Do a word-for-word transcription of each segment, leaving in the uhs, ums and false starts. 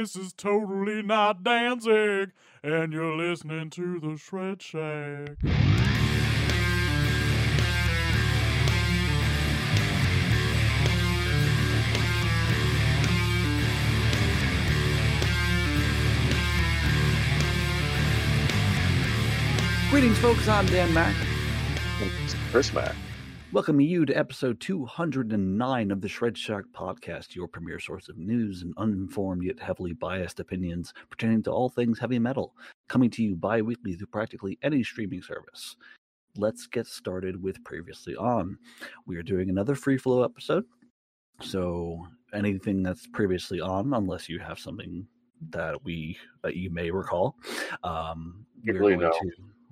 This is totally not Danzig, and you're listening to the Shred Shack. Greetings, folks. I'm Dan Mack. It's Chris Mack. Welcome you to episode two hundred nine of the Shred Shack Podcast, your premier source of news and uninformed yet heavily biased opinions pertaining to all things heavy metal, coming to you bi-weekly through practically any streaming service. Let's get started with Previously On. We are doing another free flow episode, so anything that's previously on, unless you have something that we that you may recall, um, we're going to,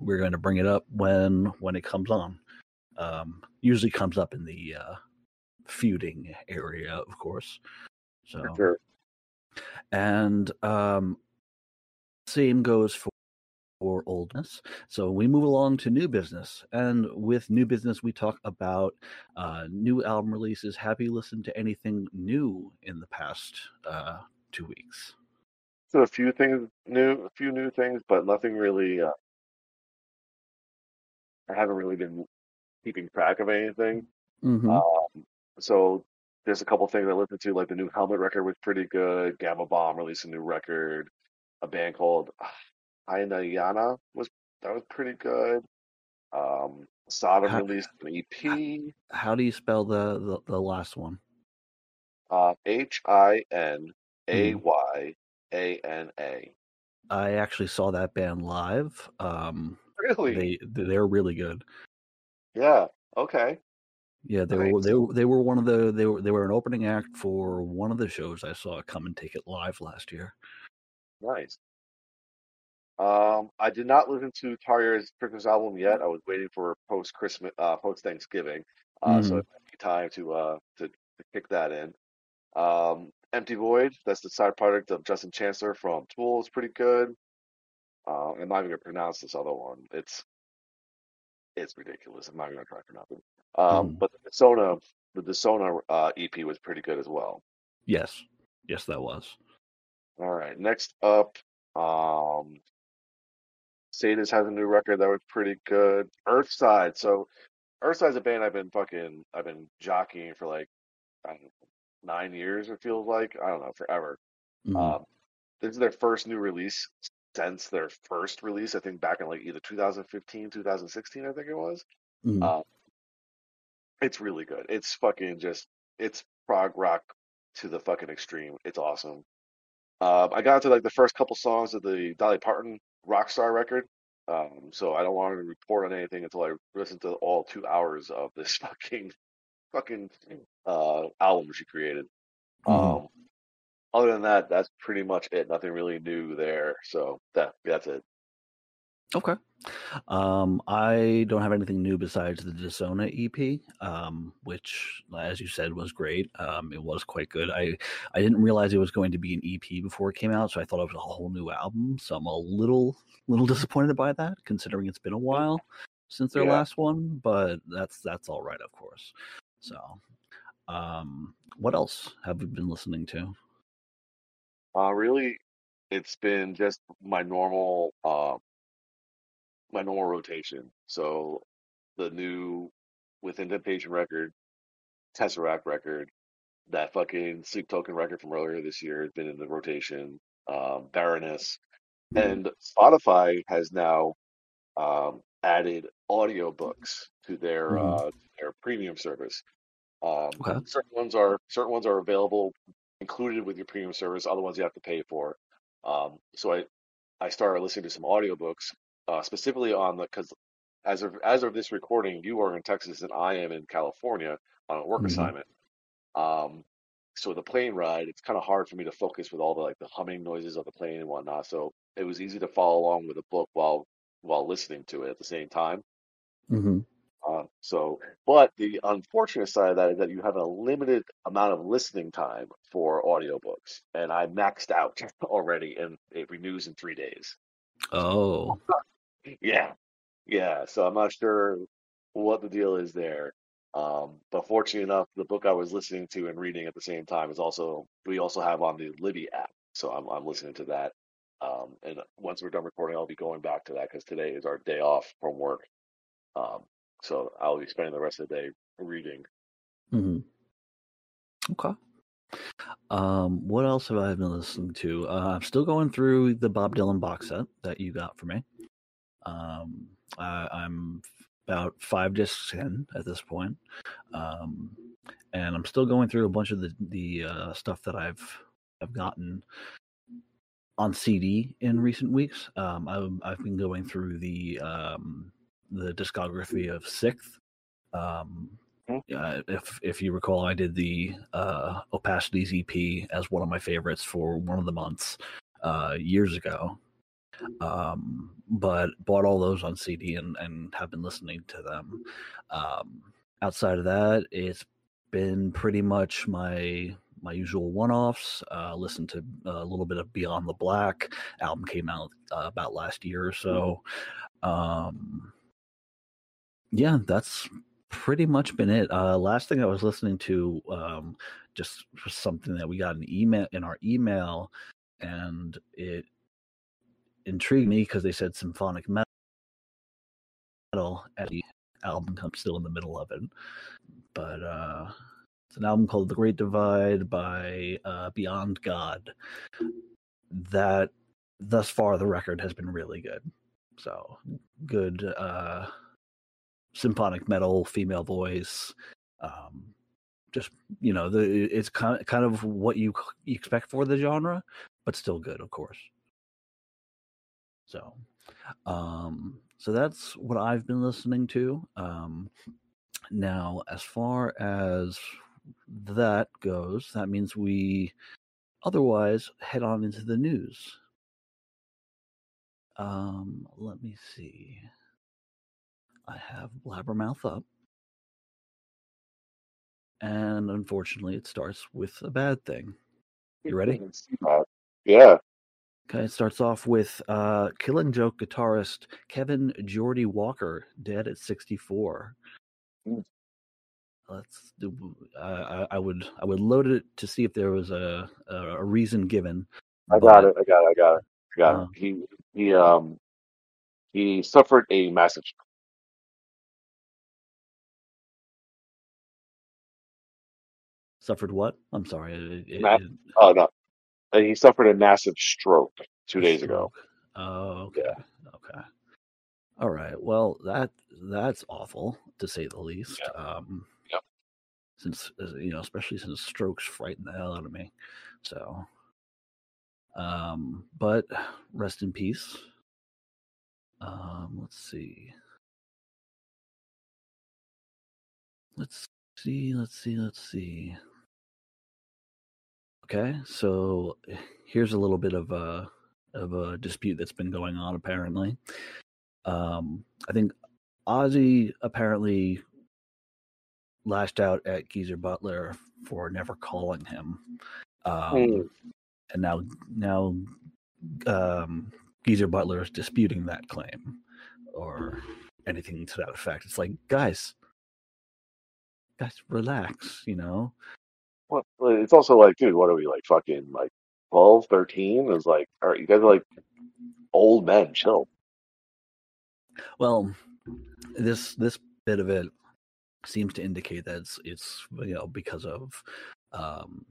we're going to bring it up when when it comes on. Um, usually comes up in the uh, feuding area, of course. So, for sure. And um, same goes for, for old business. So we move along to new business. And with new business, we talk about uh, new album releases. Have you listened to anything new in the past uh, two weeks? So a few things new, a few new things, but nothing really. Uh, I haven't really been keeping track of anything. Mm-hmm. Um, so there's a couple things I listened to, like the new Helmet record was pretty good. Gamma Bomb released a new record. A band called Hina Yana was that was pretty good. Um, Sodom how, released an E P. How do you spell the the, the last one? Uh, H I N A Y A N A. I actually saw that band live. Um, really? They they're really good. Yeah. Okay. Yeah, they nice. were they were they were one of the they were they were an opening act for one of the shows I saw at Come and Take It Live last year. Nice. Um, I did not listen to Tarjar's Christmas album yet. I was waiting for post Christmas, uh, post Thanksgiving, uh, mm-hmm. so it might be time to uh to, to kick that in. Um, Empty Void. That's the side project of Justin Chancellor from Tool. It's pretty good. Uh, I'm not even gonna pronounce this other one. It's It's ridiculous. I'm not going to try for nothing. Um, mm. But the Dissona, the Dissona uh, E P was pretty good as well. Yes. Yes, that was. All right. Next up, um, Sadus has a new record that was pretty good. Earthside. So Earthside's a band I've been fucking, I've been jockeying for like I don't know, nine years, it feels like. I don't know, forever. Mm-hmm. Um, this is their first new release since their first release, I think back in like either two thousand fifteen, two thousand sixteen, I think it was. Mm-hmm. Um, it's really good. It's fucking just, it's prog rock to the fucking extreme. It's awesome. Um, I got into like the first couple songs of the Dolly Parton Rockstar record. Um, so I don't want to report on anything until I listen to all two hours of this fucking, fucking uh, album she created. Mm-hmm. Um, Other than that, that's pretty much it. Nothing really new there. So that that's it. Okay. Um, I don't have anything new besides the Dissona E P, um, which, as you said, was great. Um, it was quite good. I, I didn't realize it was going to be an E P before it came out, so I thought it was a whole new album. So I'm a little little disappointed by that, considering it's been a while since their yeah. last one. But that's that's all right, of course. So, um, what else have we been listening to? Uh, really, it's been just my normal, uh, my normal rotation. So, the new Within Temptation record, Tesseract record, that fucking Sleep Token record from earlier this year has been in the rotation. Um, Baroness, mm-hmm. and Spotify has now um, added audiobooks to their mm-hmm. uh, their premium service. Um, okay. Certain ones are certain ones are available. Included with your premium service, other ones you have to pay for. Um, so I, I started listening to some audiobooks, uh, specifically on the because as of as of this recording, you are in Texas and I am in California on a work mm-hmm. assignment. Um, so the plane ride, it's kind of hard for me to focus with all the like the humming noises of the plane and whatnot. So it was easy to follow along with a book while while listening to it at the same time. Mm-hmm. Uh, so, but the unfortunate side of that is that you have a limited amount of listening time for audiobooks, and I maxed out already, and it renews in three days. Oh, yeah, yeah. So I'm not sure what the deal is there. Um, but fortunately enough, the book I was listening to and reading at the same time is also we also have on the Libby app, So I'm I'm listening to that. Um, and once we're done recording, I'll be going back to that because today is our day off from work. Um, so I'll be spending the rest of the day reading. Mm-hmm. Okay. Um, what else have I been listening to? Uh, I'm still going through the Bob Dylan box set that you got for me. Um, I, I'm about five discs in at this point. Um, and I'm still going through a bunch of the, the, uh, stuff that I've, I've gotten on C D in recent weeks. Um, I've, I've been going through the, um, the discography of Sixth. Um, Uh, if if you recall, I did the uh, Opacity's E P as one of my favorites for one of the months uh, years ago, um, but bought all those on C D and, and have been listening to them. Um, outside of that, it's been pretty much my my usual one-offs. Uh, listened to a little bit of Beyond the Black. Album came out uh, about last year or so. Um, yeah, that's pretty much been it. Uh, last thing I was listening to, um, just was something that we got an email in our email, and it intrigued me because they said symphonic metal, and the album comes still in the middle of it. But uh, it's an album called "The Great Divide" by uh, Beyond God. That thus far the record has been really good. So good. Uh, symphonic metal, female voice, um, just, you know, the it's kind of, kind of what you expect for the genre, but still good, of course. So, um, so that's what I've been listening to. Um, now, as far as that goes, that means we otherwise head on into the news. Um, let me see. I have Blabbermouth up, and unfortunately, it starts with a bad thing. You ready? Yeah. Okay, it starts off with uh, Killing Joke guitarist Kevin Geordie Walker dead at sixty-four. Mm. Let's do. Uh, I, I would. I would load it to see if there was a a, a reason given. I got but, it. I got it. I got it. I got uh, it. He he um he suffered a massive. Suffered what? I'm sorry. It, Mass- it, oh, no. He suffered a massive stroke two days stroke. ago. Oh, okay. Yeah. Okay. All right. Well, that that's awful, to say the least. Yeah. Um, yeah. Since, you know, especially since strokes frighten the hell out of me. So, um, but rest in peace. Um, let's see. Let's see. Let's see. Let's see. Okay, so here's a little bit of a of a dispute that's been going on. Apparently, um, I think Ozzy apparently lashed out at Geezer Butler for never calling him, um, hey. and now now um, Geezer Butler is disputing that claim or anything to that effect. It's like, guys, guys, relax, you know. Well, it's also like, dude, what are we, like, fucking, like, twelve, thirteen? It's like, all right, you guys are, like, old men, chill. Well, this this bit of it seems to indicate that it's, it's you know, because of um,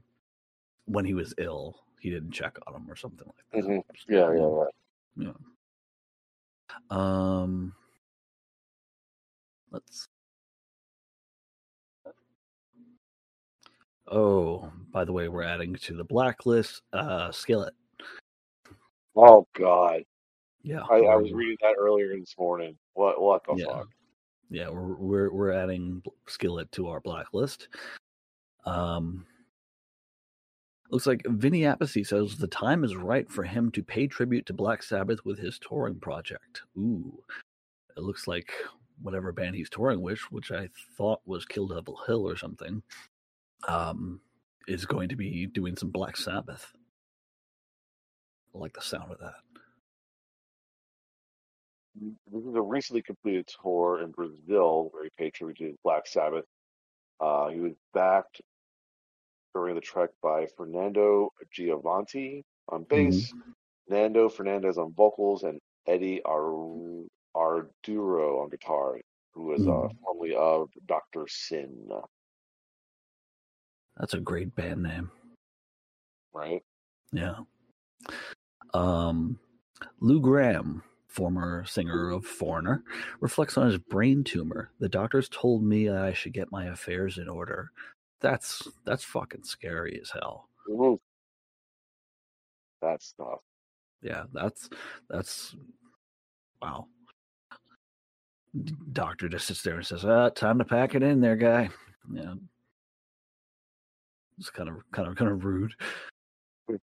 when he was ill, he didn't check on him or something like that. Mm-hmm. Yeah, yeah, yeah. Yeah. Um, let's Oh, by the way, we're adding to the blacklist uh, Skillet. Oh God! Yeah, I, I was reading that earlier this morning. What? What the yeah. fuck? Yeah, we're we're we're adding Skillet to our blacklist. Um, looks like Vinny Appice says the time is right for him to pay tribute to Black Sabbath with his touring project. Ooh, it looks like whatever band he's touring with, which I thought was Kill Devil Hill or something. Um, is going to be doing some Black Sabbath. I like the sound of that. This is a recently completed tour in Brazil where he paid tribute to Black Sabbath. Uh, he was backed during the trek by Fernando Giovanti, on bass, mm-hmm. Nando Fernandez on vocals, and Eddie Ar- Arduro on guitar, who was mm-hmm. uh, formerly of Doctor Sin. That's a great band name. Right? Yeah. Um, Lou Gramm, former singer of Foreigner, reflects on his brain tumor. The doctors told me that I should get my affairs in order. That's that's fucking scary as hell. Ooh. That's tough. Yeah, that's that's wow. Doctor just sits there and says, "Ah, time to pack it in, there, guy." Yeah, it's kind of kind of kind of rude. It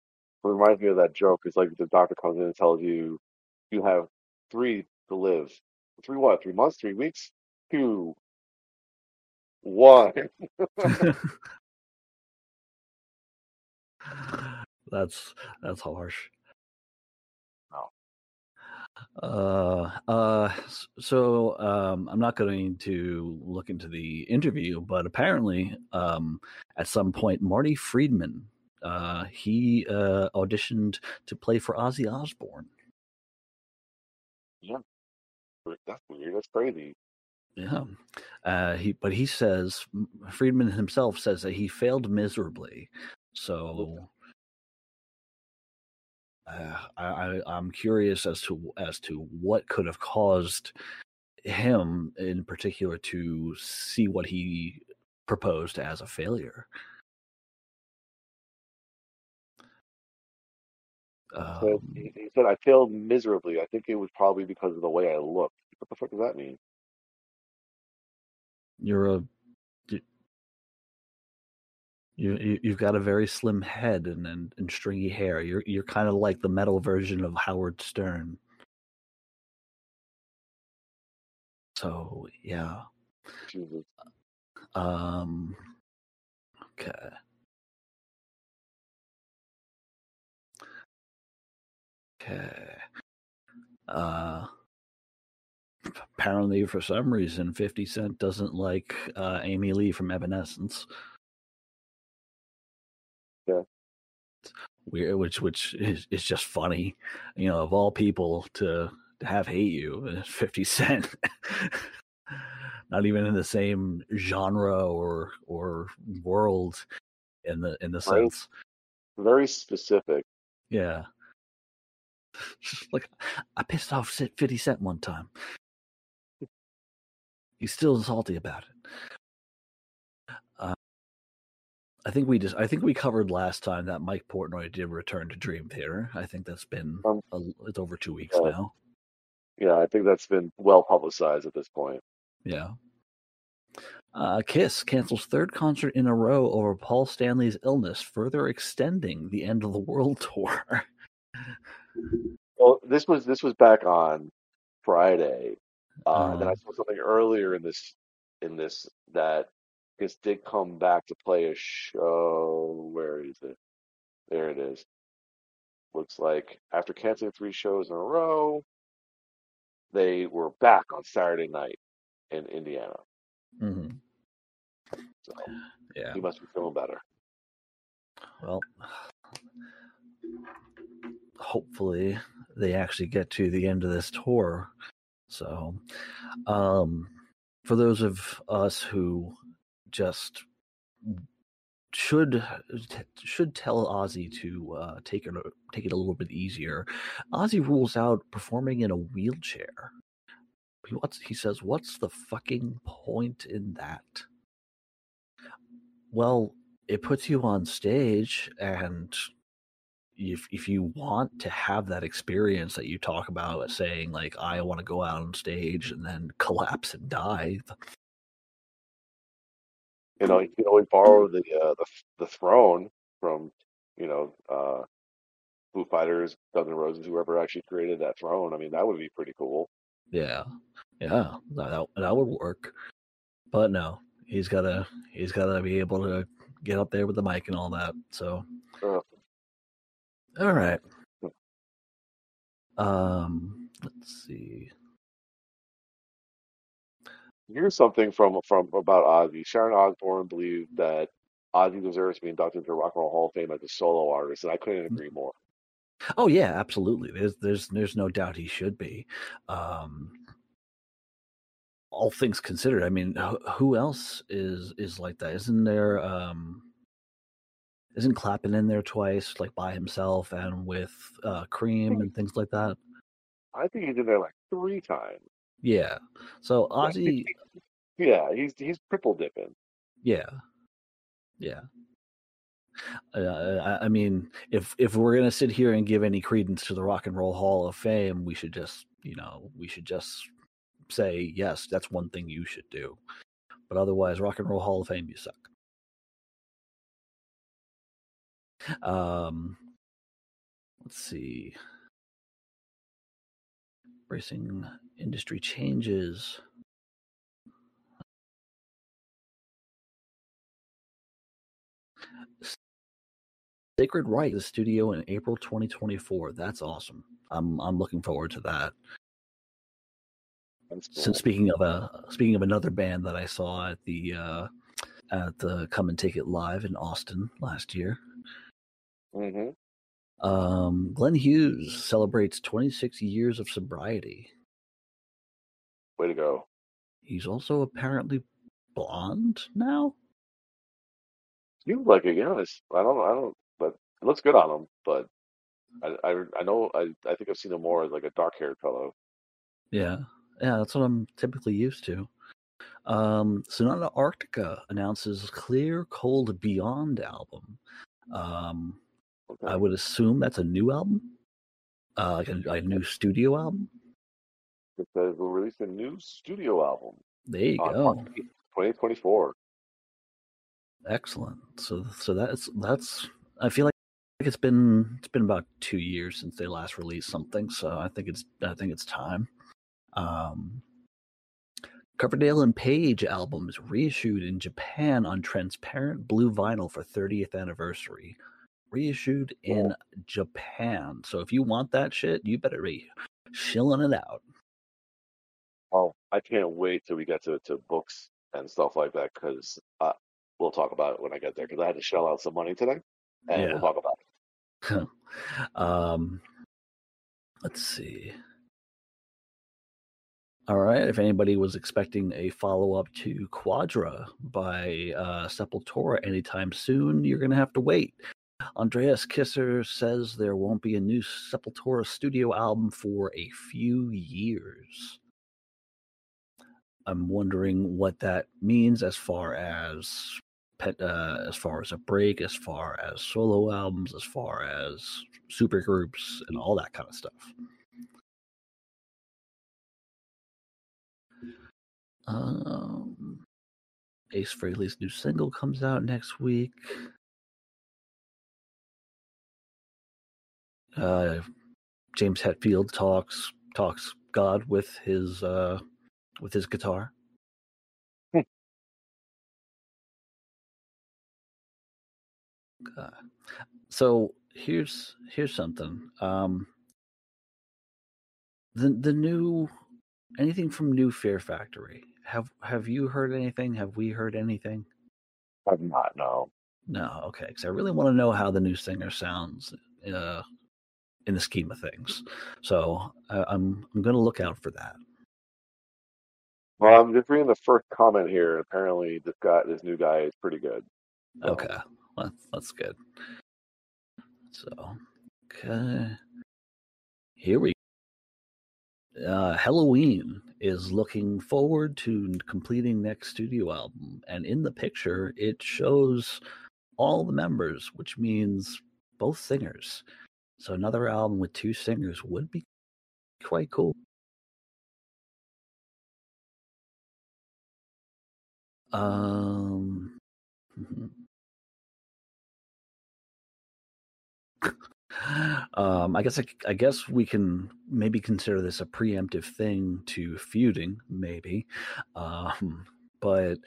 reminds me of that joke. It's like the doctor comes in and tells you, "You have three to live. Three what? Three months? Three weeks? Two." One. that's that's harsh. No. Uh, uh. So um, I'm not going to look into the interview, but apparently, um, at some point, Marty Friedman, uh, he uh, auditioned to play for Ozzy Osbourne. Yeah, that's weird. That's crazy. Yeah, uh, he but he says Friedman himself says that he failed miserably. So uh, I, I, I'm curious as to as to what could have caused him in particular to see what he proposed as a failure. So um, he, he said, "I failed miserably. I think it was probably because of the way I looked." What the fuck does that mean? You're a you, you you've got a very slim head and, and, and stringy hair. You're you're kind of like the metal version of Howard Stern. So yeah. Jesus. Um. Okay. Okay. Uh. Apparently, for some reason, fifty Cent doesn't like uh, Amy Lee from Evanescence. Yeah, weird, which which is, is just funny, you know. Of all people to, to have hate you, fifty Cent, not even in the same genre or or world, in the in the sense. Very specific. Yeah. Like, I pissed off fifty Cent one time. He's still salty about it. Uh, I think we just. I think we covered last time that Mike Portnoy did return to Dream Theater. I think that's been. Um, a, it's over two weeks yeah. now. Yeah, I think that's been well publicized at this point. Yeah. Uh, KISS cancels third concert in a row over Paul Stanley's illness, further extending the End of the World tour. Well, this was this was back on Friday. Uh, uh, and then I saw something earlier in this in this that KISS did come back to play a show. Where is it? There it is. Looks like after canceling three shows in a row, they were back on Saturday night in Indiana. Mm-hmm. So yeah, he must be feeling better. Well. Hopefully they actually get to the end of this tour. So um, for those of us who just should should tell Ozzy to uh, take it take it a little bit easier, Ozzy rules out performing in a wheelchair. He, what's, he says, what's the fucking point in that? Well, it puts you on stage, and If if you want to have that experience that you talk about, saying like, I want to go out on stage and then collapse and die, you know, you can always borrow the uh, the the throne from, you know, uh, Foo Fighters, Guns N' Roses, whoever actually created that throne. I mean, that would be pretty cool. Yeah, yeah, that that would work. But no, he's gotta he's gotta be able to get up there with the mic and all that. So. Uh. All right. Um, let's see. Here's something from from about Ozzy. Sharon Osbourne believed that Ozzy deserves to be inducted to the Rock and Roll Hall of Fame as a solo artist, and I couldn't agree more. Oh yeah, absolutely. There's there's there's no doubt he should be. Um, all things considered, I mean, who else is is like that? Isn't there? Um, isn't Clapton in there twice, like by himself and with uh, Cream and things like that? I think he's in there like three times. Yeah. So Ozzy. Yeah, he's he's triple dipping. Yeah. Yeah. Uh, I mean, if if we're gonna sit here and give any credence to the Rock and Roll Hall of Fame, we should just, you know, we should just say yes, that's one thing you should do. But otherwise, Rock and Roll Hall of Fame, you suck. Um, let's see. Bracing industry changes. Sacred Right, the studio in April twenty twenty-four. That's awesome. I'm I'm looking forward to that. Cool. So speaking of a speaking of another band that I saw at the uh, at the Come and Take It Live in Austin last year, mm-hmm. um, Glenn Hughes celebrates twenty-six years of sobriety. Way to go! He's also apparently blonde now. Seems like it, yeah. I don't. I don't. But it looks good on him. But I, I, I know. I, I think I've seen him more as like a dark-haired fellow. Yeah, yeah. That's what I'm typically used to. Um, Sonata Arctica announces Clear Cold Beyond album. Um, okay. I would assume that's a new album, uh, like a, a new studio album. It says we'll release a new studio album. There you go. twenty twenty-four. Excellent. So, so that's that's. I feel like it's been it's been about two years since they last released something. So I think it's I think it's time. Um, Coverdale and Page album is reissued in Japan on transparent blue vinyl for thirtieth anniversary. Reissued in oh. Japan. So if you want that shit, you better be shilling it out. Oh, I can't wait till we get to to books and stuff like that because. Uh, We'll talk about it when I get there because I had to shell out some money today, and yeah. we'll talk about it. um, let's see. All right, if anybody was expecting a follow-up to Quadra by uh, Sepultura anytime soon, you're going to have to wait. Andreas Kisser says there won't be a new Sepultura studio album for a few years. I'm wondering what that means as far as Uh, as far as a break, as far as solo albums, as far as supergroups, and all that kind of stuff. Um, Ace Frehley's new single comes out next week. Uh, James Hetfield talks talks God with his uh, with his guitar. Uh, so here's here's something. Um, the the new anything from New Fear Factory. Have have you heard anything? Have we heard anything? I've not. No. No. Okay. Because I really want to know how the new singer sounds uh, in the scheme of things. So uh, I'm I'm going to look out for that. Well, I'm just reading the first comment here. Apparently, this guy, this new guy, is pretty good. So. Okay. Well, that's good. So, okay. Here we go. Uh, Helloween is looking forward to completing next studio album. And in the picture, it shows all the members, which means both singers. So another album with two singers would be quite cool. Um... Mm-hmm. Um, I guess I, I guess we can maybe consider this a preemptive thing to feuding, maybe. Um, but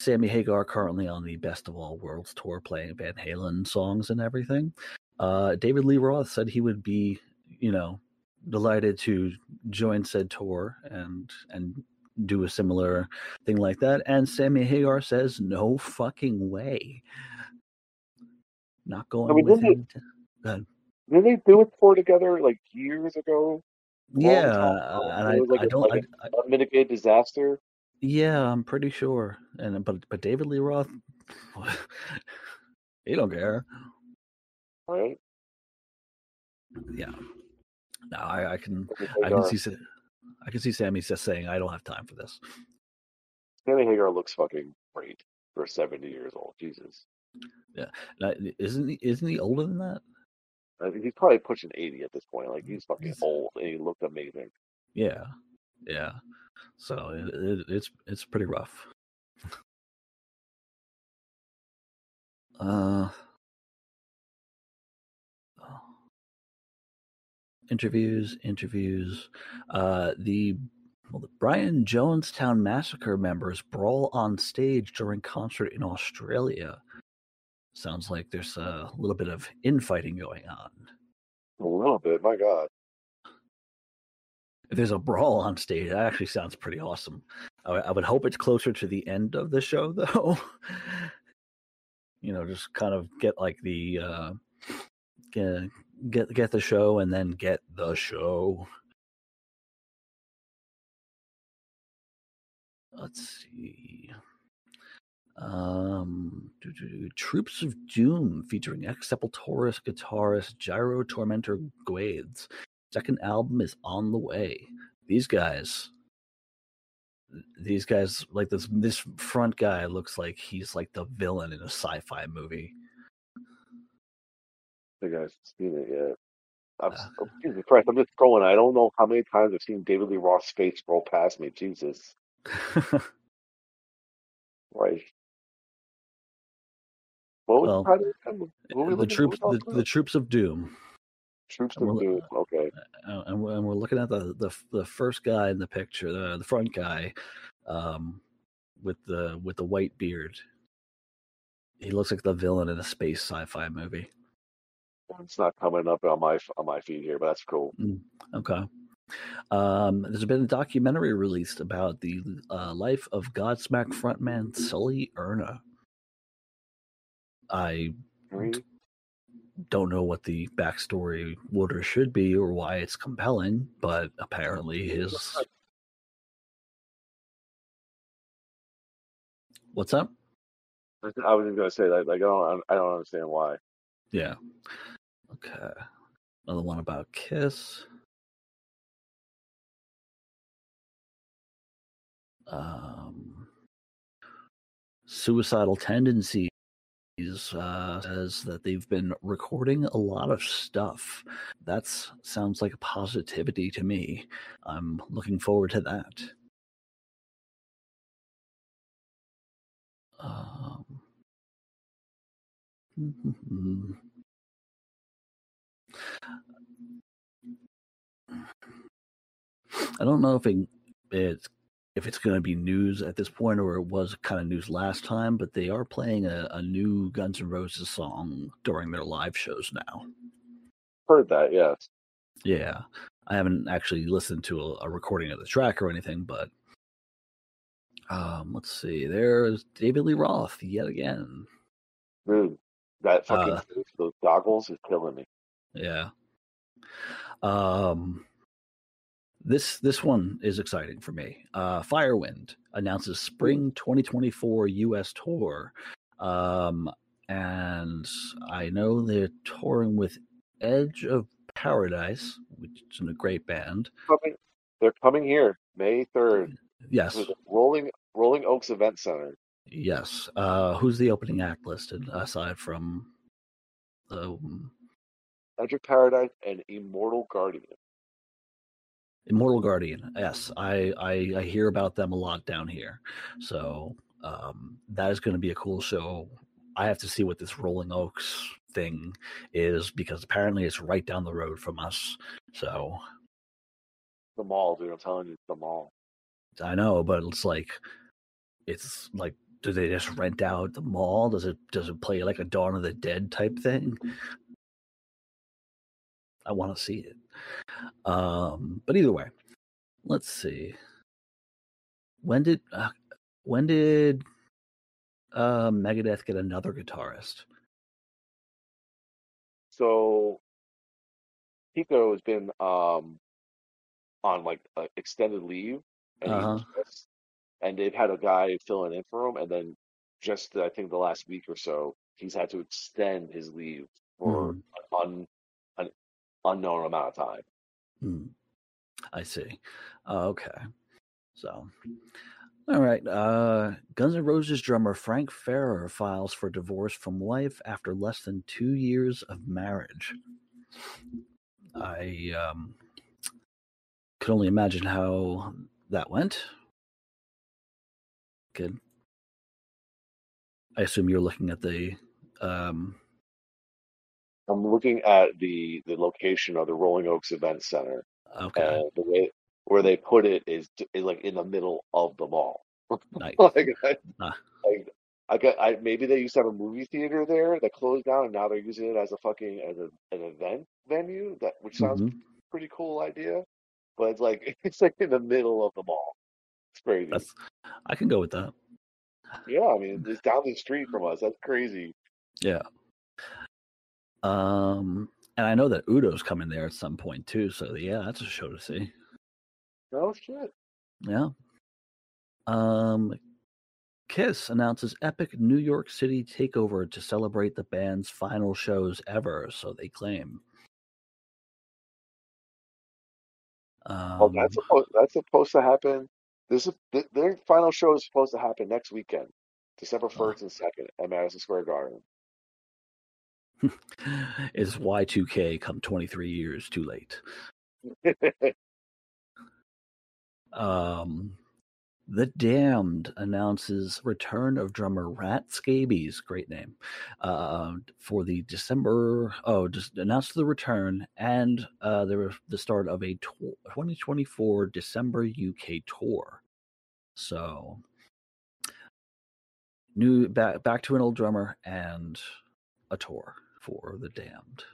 Sammy Hagar currently on the Best of All Worlds tour, playing Van Halen songs and everything. Uh, David Lee Roth said he would be, you know, delighted to join said tour and and do a similar thing like that. And Sammy Hagar says, "No fucking way." Not going I mean, with him. To, Did they do it four together like years ago? Yeah, ago? And I, it was like I a, don't like I, a mitigated disaster. Yeah, I'm pretty sure. And but but David Lee Roth, he don't care. Right. Yeah. No, I, I can I can see I can see Sammy just saying I don't have time for this. Sammy Hagar looks fucking great for seventy years old. Jesus. Yeah. Now, isn't he isn't he older than that? I mean, he's probably pushing eighty at this point. Like, he's fucking old, and he looked amazing. Yeah, yeah. So it, it, it's it's pretty rough. uh, oh. interviews, interviews. Uh, the well, the Brian Jonestown Massacre members brawl on stage during concert in Australia. Sounds like there's a little bit of infighting going on. A little bit, my God. If there's a brawl on stage, that actually sounds pretty awesome. I, I would hope it's closer to the end of the show, though. You know, just kind of get like the uh, get, get get the show and then get the show. Let's see. Um, doo, doo, doo. Troops of Doom featuring ex-Sepultura guitarist Gyro Tormentor Guades. Second album is on the way. These guys, these guys, like this, this front guy looks like he's like the villain in a sci-fi movie. I think I've seen it yet. I'm, uh, oh, Jesus Christ, I'm just scrolling. I don't know how many times I've seen David Lee Roth's face roll past me. Jesus. Right. What was well, the, what the, the troops, the, the troops of doom. Troops and of doom. Okay. And we're, and we're looking at the, the the first guy in the picture, the the front guy, um, with the with the white beard. He looks like the villain in a space sci-fi movie. It's not coming up on my on my feed here, but that's cool. Mm, okay. Um, there's been a documentary released about the uh, life of Godsmack frontman Sully Erna. I d- don't know what the backstory would or should be or why it's compelling, but apparently his... What's up? I was just going to say that. Like, I don't, I don't understand why. Yeah. Okay. Another one about KISS. Um, suicidal tendencies uh, says that they've been recording a lot of stuff. That sounds like a positivity to me. I'm looking forward to that. Um, mm-hmm. I don't know if it, it's if it's going to be news at this point, or it was kind of news last time, but they are playing a, a new Guns N' Roses song during their live shows now. Heard that, yes. Yeah. I haven't actually listened to a, a recording of the track or anything, but um, let's see. There's David Lee Roth yet again. Dude, that fucking uh, face, those goggles is killing me. Yeah. Um... This this one is exciting for me. Uh, Firewind announces spring twenty twenty-four U S tour. Um, and I know they're touring with Edge of Paradise, which is a great band. Coming, they're coming here May third. Yes. To the Rolling, Rolling Oaks Event Center. Yes. Uh, who's the opening act listed aside from um, Edge of Paradise and Immortal Guardian? Immortal Guardian, yes. I, I, I hear about them a lot down here. So um, that is going to be a cool show. I have to see what this Rolling Oaks thing is, because apparently it's right down the road from us. So the mall, dude. I'm telling you, it's the mall. I know, but it's like, it's like, do they just rent out the mall? Does it does it play like a Dawn of the Dead type thing? I want to see it. Um, but either way, let's see. When did uh, when did uh, Megadeth get another guitarist? So Kiko has been um, on like uh, extended leave, and, uh-huh. just, and they've had a guy filling in for him, and then just I think the last week or so, he's had to extend his leave for mm. an, un, an unknown amount of time. Mm. I see. Uh, okay, so. All right. Uh, Guns N' Roses drummer Frank Farrer files for divorce from wife after less than two years of marriage. I um, could only imagine how that went. Good. I assume you're looking at the. Um... I'm looking at the, the location of the Rolling Oaks Event Center. Okay. Uh, the way. Where they put it is, is like in the middle of the mall. Nice. like, I, huh. like, I, got, I maybe they used to have a movie theater there that closed down, and now they're using it as a fucking as a, an event venue. That which sounds mm-hmm. pretty cool idea, but it's like it's like in the middle of the mall. It's crazy. That's, I can go with that. Yeah, I mean it's down the street from us. That's crazy. Yeah. Um, and I know that Udo's coming there at some point too. So yeah, that's a show to see. Oh shit! Yeah. Um, KISS announces epic New York City takeover to celebrate the band's final shows ever, so they claim. Um, oh, that's supposed, that's supposed to happen. This is, their final show is supposed to happen next weekend, December first oh. and second at Madison Square Garden. Is Y two K come twenty-three years too late? Um, The Damned announces return of drummer Rat Scabies, great name, uh, for the December, oh, just announced the return and uh, the, the start of a twenty twenty-four December U K tour. So, new back, back to an old drummer and a tour for The Damned.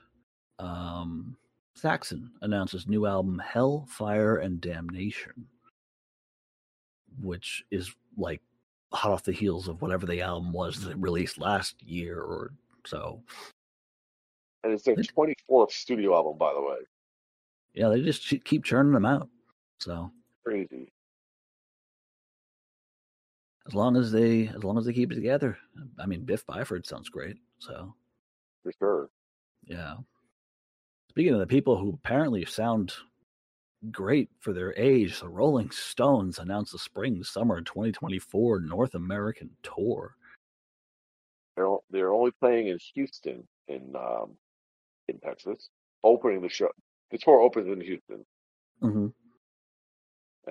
Um, Saxon announces new album Hell, Fire, and Damnation, which is like hot off the heels of whatever the album was that released last year or so. And it's their twenty-fourth studio album, by the way. Yeah, they just keep churning them out. So crazy. As long as they, as long as they keep it together. I mean, Biff Byford sounds great. So for sure. Yeah. Speaking of the people who apparently sound great for their age, the Rolling Stones announced the spring summer twenty twenty-four North American tour. They're they're only playing in Houston in um, in Texas. Opening the show, the tour opens in Houston, mm-hmm.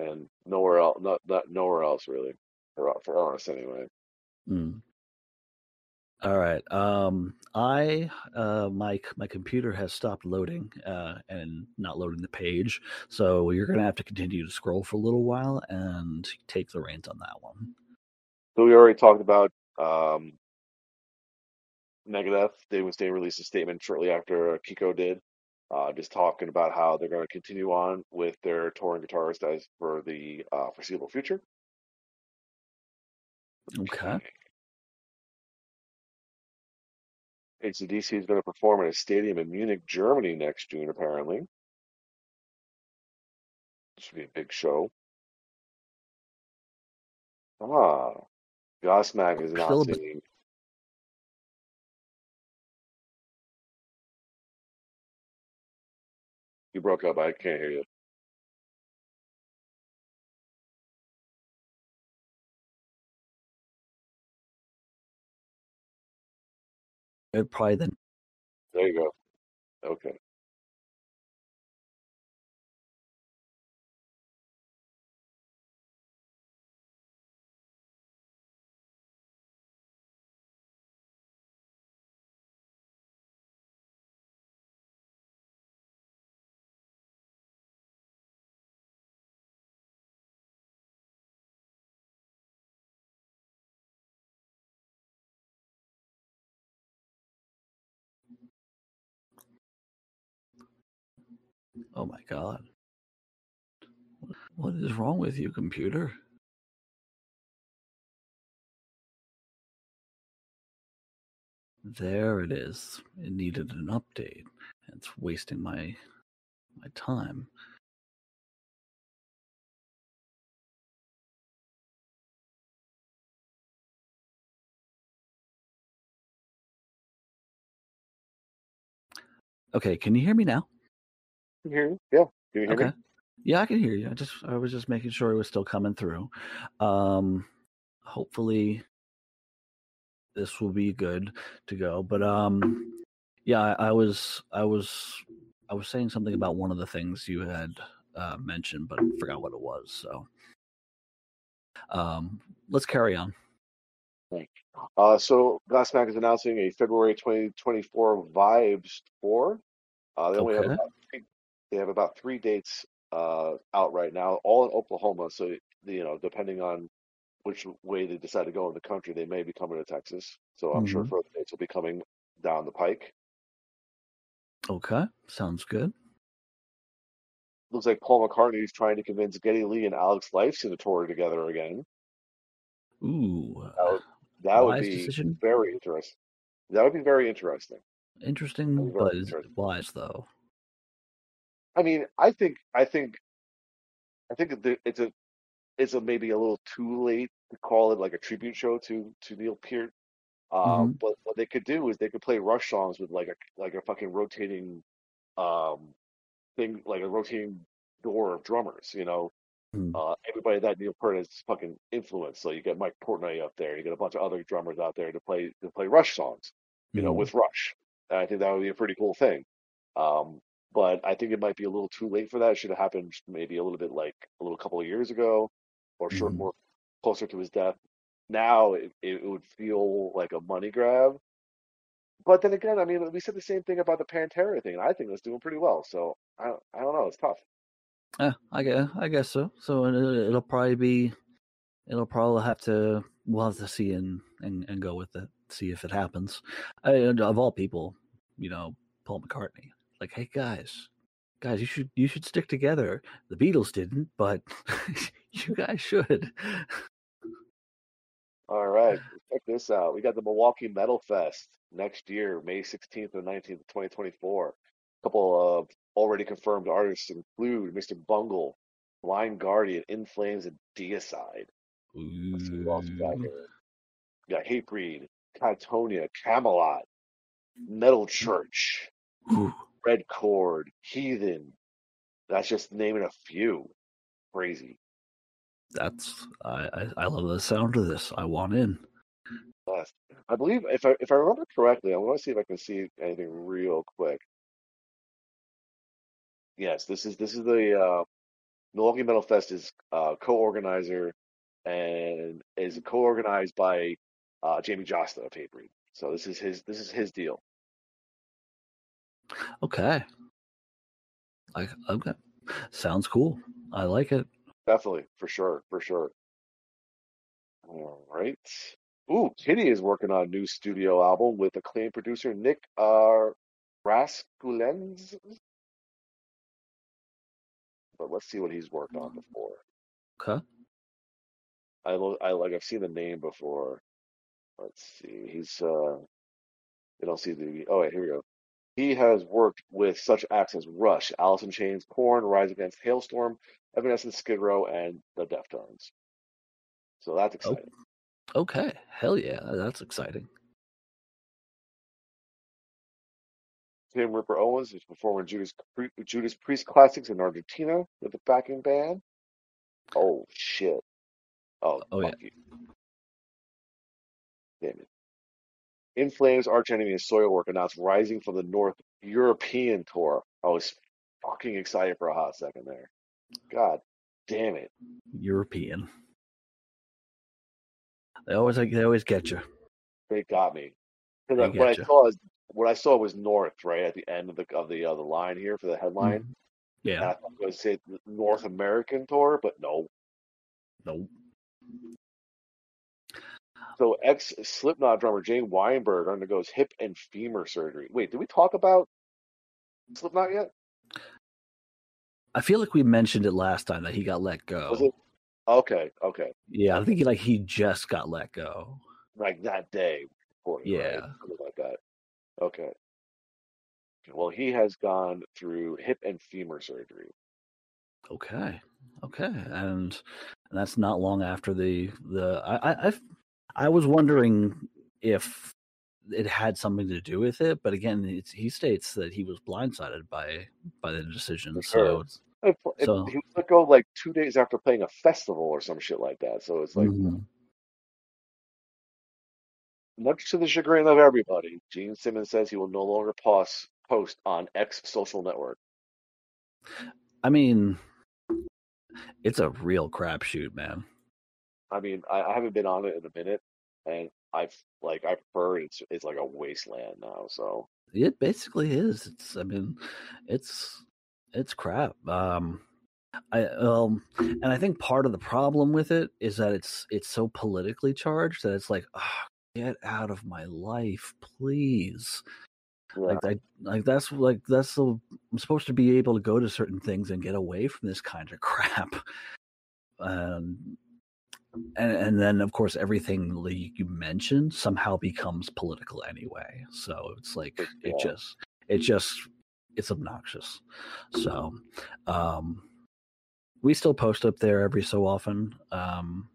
and nowhere else, not, not nowhere else really, for for us anyway. Mm. All right, um, I uh, my my computer has stopped loading uh, and not loading the page, so you're going to have to continue to scroll for a little while and take the reins on that one. So we already talked about um, Megadeth. Dave Mustaine released a statement shortly after Kiko did, uh, just talking about how they're going to continue on with their touring guitarist as for the uh, foreseeable future. Okay. A C D C is going to perform at a stadium in Munich, Germany next June, apparently. This should be a big show. Ah, Godsmack is not Philip... singing. You broke up. I can't hear you. Probably then. There you go. Okay. Oh my God. What is wrong with you, computer? There it is. It needed an update. It's wasting my my time. Okay, can you hear me now? Can you hear me? Yeah. Can you hear okay. me? Yeah, I can hear you. I just I was just making sure it was still coming through. Um, hopefully this will be good to go. But um, yeah, I, I was I was I was saying something about one of the things you had uh, mentioned, but I forgot what it was. So um, let's carry on. Uh, so Glassmack is announcing a February twenty twenty-four Vibes tour. Uh, they okay. only have about three, they have about three dates uh, out right now, all in Oklahoma. So you know, depending on which way they decide to go in the country, they may be coming to Texas. So I'm mm-hmm. sure further dates will be coming down the pike. Okay, sounds good. Looks like Paul McCartney is trying to convince Geddy Lee and Alex Lifeson to tour together again. Ooh. That would, that wise would be decision. very interesting. That would be very interesting. Interesting, very but interesting. Wise though. I mean, I think, I think, I think it's a, it's a maybe a little too late to call it like a tribute show to to Neil Peart. Um, mm-hmm. But what they could do is they could play Rush songs with like a like a fucking rotating, um, thing like a rotating door of drummers, you know. Uh, everybody that Neil Peart has fucking influenced. So you get Mike Portnoy up there, you get a bunch of other drummers out there to play to play Rush songs, you mm-hmm. know, with Rush. And I think that would be a pretty cool thing. Um, but I think it might be a little too late for that. It should have happened maybe a little bit like a little couple of years ago, or mm-hmm. short more closer to his death. Now it, it would feel like a money grab. But then again, I mean, we said the same thing about the Pantera thing, and I think it's doing pretty well. So I I don't know. It's tough. Yeah, I guess, I guess so. So it, it'll probably be, it'll probably have to, we'll have to see and, and, and go with it, see if it happens. I, of all people, you know, Paul McCartney, like, hey guys, guys, you should, you should stick together. The Beatles didn't, but you guys should. All right, check this out. We got the Milwaukee Metal Fest next year, May sixteenth and nineteenth, twenty twenty-four. A couple of already confirmed artists include Mister Bungle, Blind Guardian, In Flames, and Deicide. Let's see who else we got here. We got Hatebreed, Catatonia, Camelot, Metal Church, Ooh. Red Chord, Heathen. That's just naming a few. Crazy. That's I, I, I love the sound of this. I want in. I believe if I if I remember correctly, I want to see if I can see anything real quick. Yes, this is this is the uh, Milwaukee Metal Fest is uh, co-organizer and is co-organized by uh, Jamie Josta of Hatebreed. So this is his this is his deal. Okay, I okay, sounds cool. I like it. Definitely, for sure, for sure. All right. Ooh, Kitty is working on a new studio album with acclaimed producer Nick uh, Raskulenz. But let's see what he's worked on before. Okay. I, I like I've seen the name before. Let's see. He's uh, I don't see the. Oh wait, here we go. He has worked with such acts as Rush, Alice in Chains, Korn, Rise Against, Hailstorm, Evanescence, Skid Row, and the Deftones. So that's exciting. Oh, okay, hell yeah, that's exciting. Tim Ripper Owens is performing Judas, Judas Priest classics in Argentina with a backing band. Oh, shit. Oh, oh fuck yeah. you. Damn it. In Flames, Arch Enemy, and Soilwork announced Rising from the North European tour. I was fucking excited for a hot second there. God damn it. European. They always like, they always get you. They got me. They I, get what you. I saw is What I saw was North, right, at the end of the of the, uh, the line here for the headline. Yeah. And I thought it was say North American tour, but no. Nope. So ex-Slipknot drummer Jane Weinberg undergoes hip and femur surgery. Wait, did we talk about Slipknot yet? I feel like we mentioned it last time that he got let go. Was it? Okay, okay. Yeah, I think like he just got let go. Like that day. Before, yeah. Right? Something like that. Okay. Well, he has gone through hip and femur surgery. Okay, okay, and that's not long after the the. I I I was wondering if it had something to do with it, but again, it's, he states that he was blindsided by by the decision. So, it, it, so he was let go like two days after playing a festival or some shit like that. So it's like. Mm-hmm. Much to the chagrin of everybody, Gene Simmons says he will no longer pause, post on X social network. I mean, it's a real crapshoot, man. I mean, I, I haven't been on it in a minute, and I've like I prefer it's it's like a wasteland now. So it basically is. It's I mean, it's it's crap. Um, I um, and I think part of the problem with it is that it's it's so politically charged that it's like. Ugh, get out of my life, please. Yeah. Like, I, like that's like that's. The, I'm supposed to be able to go to certain things and get away from this kind of crap. Um, and and then of course everything you mentioned somehow becomes political anyway. So it's like yeah. it just, it just, it's obnoxious. So, um, we still post up there every so often. Um.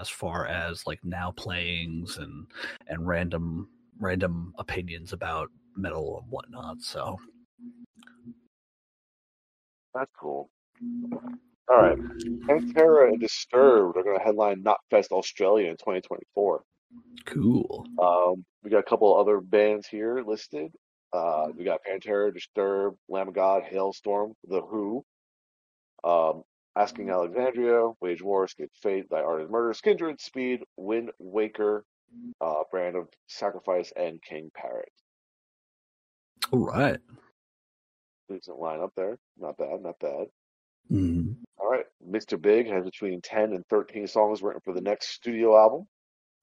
As far as like now playings and and random random opinions about metal and whatnot, so that's cool. All right, Pantera and Disturbed are going to headline Knotfest Australia in twenty twenty-four. Cool. Um, we got a couple other bands here listed. Uh, we got Pantera, Disturbed, Lamb of God, Hailstorm, The Who. Um, Asking Alexandria, Wage War, Skid Fate, Thy Art is Murder, Kindred, Speed, Wind Waker, uh, Brand of Sacrifice, and King Parrot. All right. Decent lineup there. Not bad, not bad. Mm-hmm. All right. Mister Big has between ten and thirteen songs written for the next studio album.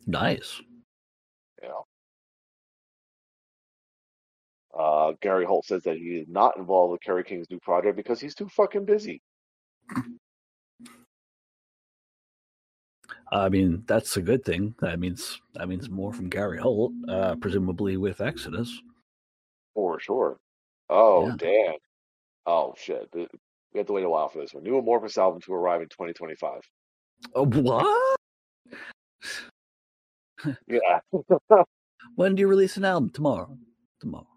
Nice. Yeah. Uh, Gary Holt says that he is not involved with Kerry King's new project because he's too fucking busy. I mean, that's a good thing. That means that means more from Gary Holt, uh, presumably with Exodus. For sure. Oh, yeah. Damn. Oh, shit. We have to wait a while for this one. New Amorphous album to arrive in twenty twenty-five. Oh, what? Yeah. When do you release an album? Tomorrow. Tomorrow.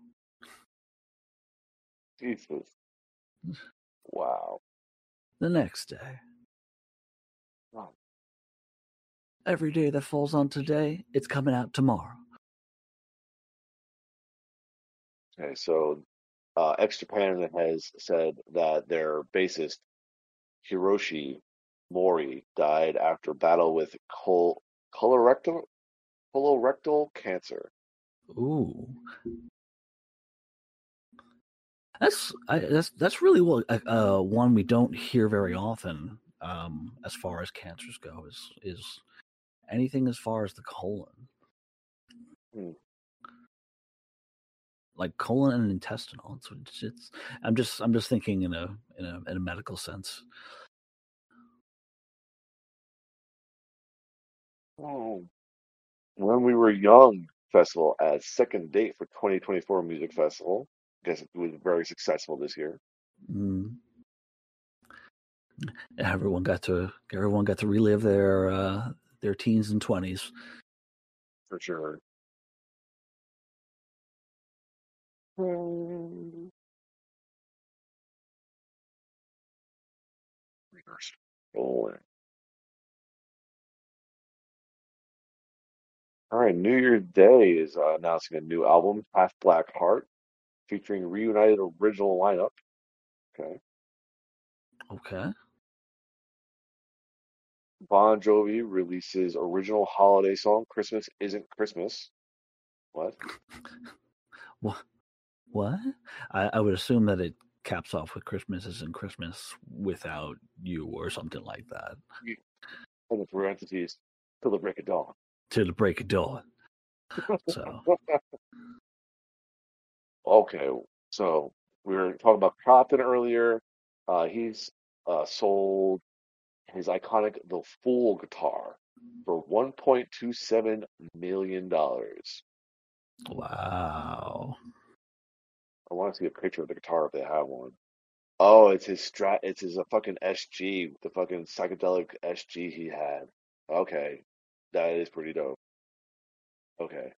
Jesus. Wow. The next day. Wow. Every day that falls on today, it's coming out tomorrow. Okay, so uh, X Japan has said that their bassist, Hiroshi Mori, died after battle with col- colorectal, colorectal cancer. Ooh. That's I, that's that's really well, uh, one we don't hear very often um, as far as cancers go is is anything as far as the colon, hmm. like colon and intestinal. It's, it's, it's, I'm just I'm just thinking in a in a in a medical sense. Oh, When We Were Young festival as second date for twenty twenty-four music festival. I guess it was very successful this year. Mm. Everyone got to everyone got to relive their uh, their teens and twenties. For sure. Mm. All right, New Year's Day is uh, announcing a new album, Half Black Heart. Featuring reunited original lineup. Okay. Okay. Bon Jovi releases original holiday song, Christmas Isn't Christmas. What? What? What? I, I would assume that it caps off with Christmas Isn't Christmas Without You or something like that. And the parentheses, till the break of dawn. Till the break of dawn. So. Okay, so we were talking about Clapton earlier. Uh, he's uh, sold his iconic The Fool guitar for one point two seven million dollars. Wow. I want to see a picture of the guitar if they have one. Oh, it's his strat. It's his uh, fucking S G, the fucking psychedelic S G he had. Okay, that is pretty dope. Okay,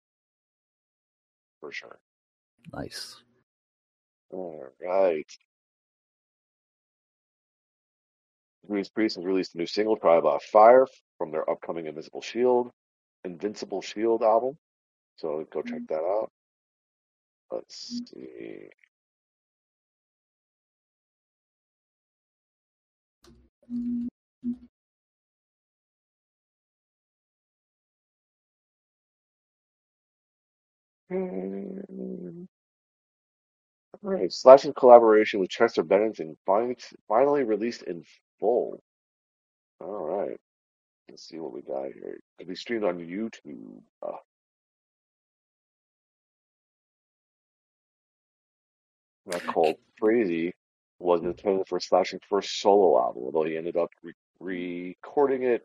for sure. Nice. All right. Judas Priest has released a new single, "Trial by Fire," from their upcoming Invincible Shield, Invincible Shield album. So go check that out. Let's see. All right. Slash's collaboration with Chester Bennington finally released in full. All right. Let's see what we got here. It'll be streamed on YouTube. Uh, That called Crazy was intended for Slash's first solo album, although he ended up re- recording it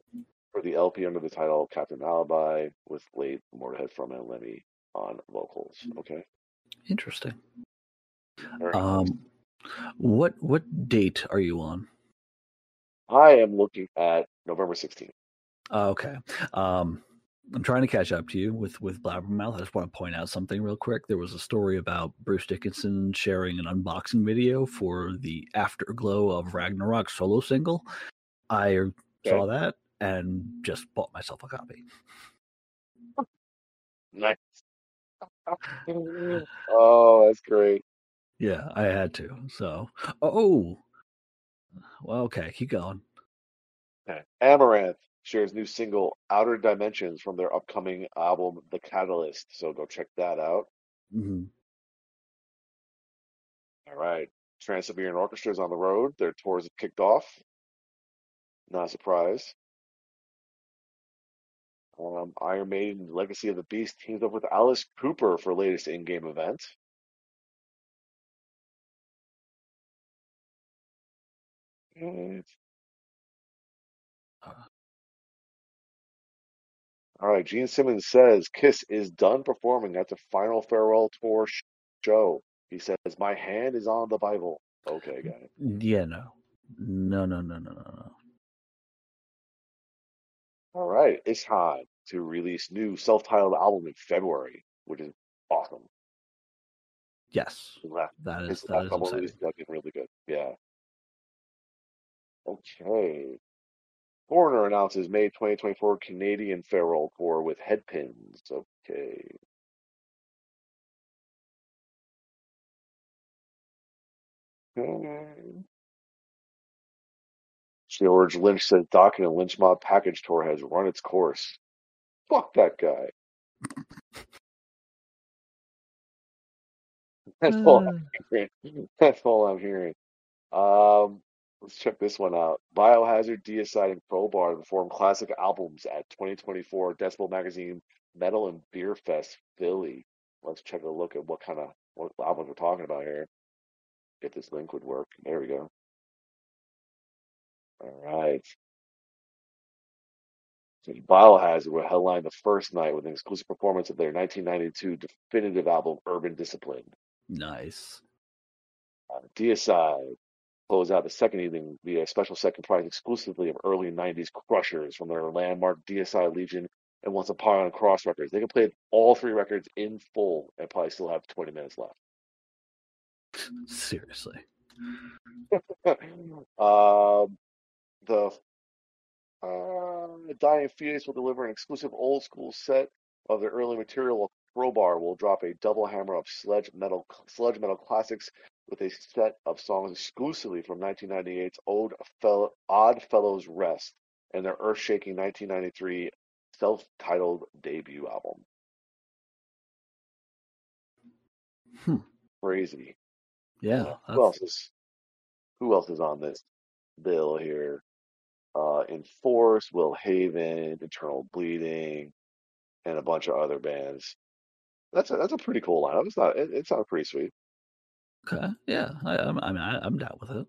for the L P under the title Captain Alibi with late Motorhead From and Lemmy on vocals. Okay. Interesting. Right. Um, what what date are you on? I am looking at November sixteenth. Uh, okay. Um, I'm trying to catch up to you with, with Blabbermouth. I just want to point out something real quick. There was a story about Bruce Dickinson sharing an unboxing video for the Afterglow of Ragnarok solo single. I okay. saw that and just bought myself a copy. Nice. Oh, that's great. Yeah, I had to. So, oh, well, okay, keep going. Okay. Amaranth shares new single Outer Dimensions from their upcoming album The Catalyst. So go check that out. Mm-hmm. All right. Trans-Siberian Orchestra is on the road. Their tours have kicked off. Not a surprise. Um, Iron Maiden Legacy of the Beast teams up with Alice Cooper for latest in-game event. And... Uh. All right, Gene Simmons says KISS is done performing at the final farewell tour show. He says, "My hand is on the Bible." Okay, got it. Yeah, no. No, no, no, no, no. All right, it's time to release new self-titled album in February, which is awesome. Yes. That, that is, that is exciting. Looking really good, yeah. Okay. Foreigner announces May twenty twenty-four Canadian Feral Tour with Headpins. Okay. Okay. George Lynch says Dokken and Lynch Mob Package Tour has run its course. Fuck that guy. That's uh. all I'm hearing. That's all I'm hearing. Um... Let's check this one out. Biohazard, Deicide, and Crowbar perform classic albums at twenty twenty-four Decibel Magazine Metal and Beer Fest Philly. Let's check a look at what kind of what albums we're talking about here. If this link would work. There we go. All right. So Biohazard will headline the first night with an exclusive performance of their nineteen ninety-two definitive album, Urban Discipline. Nice. Uh, Deicide close out the second evening via a special second prize exclusively of early nineties crushers from their landmark D S I Legion and Once Upon a Cross records. They can play all three records in full and probably still have twenty minutes left. Seriously. uh, the uh, Dying Fetus will deliver an exclusive old school set of their early material, while Crowbar will drop a double hammer of sludge metal, sludge metal classics with a set of songs exclusively from nineteen ninety-eight's Old Fellow, Odd Fellows Rest and their earth-shaking nineteen ninety-three self-titled debut album. Hmm. Crazy. Yeah. Uh, who else is Who else is on this bill here? Uh, Enforce, Will Haven, Internal Bleeding, and a bunch of other bands. That's a, that's a pretty cool lineup. It's not. It, it sounds pretty sweet. Okay. Yeah, I, I mean, I, I'm down with it.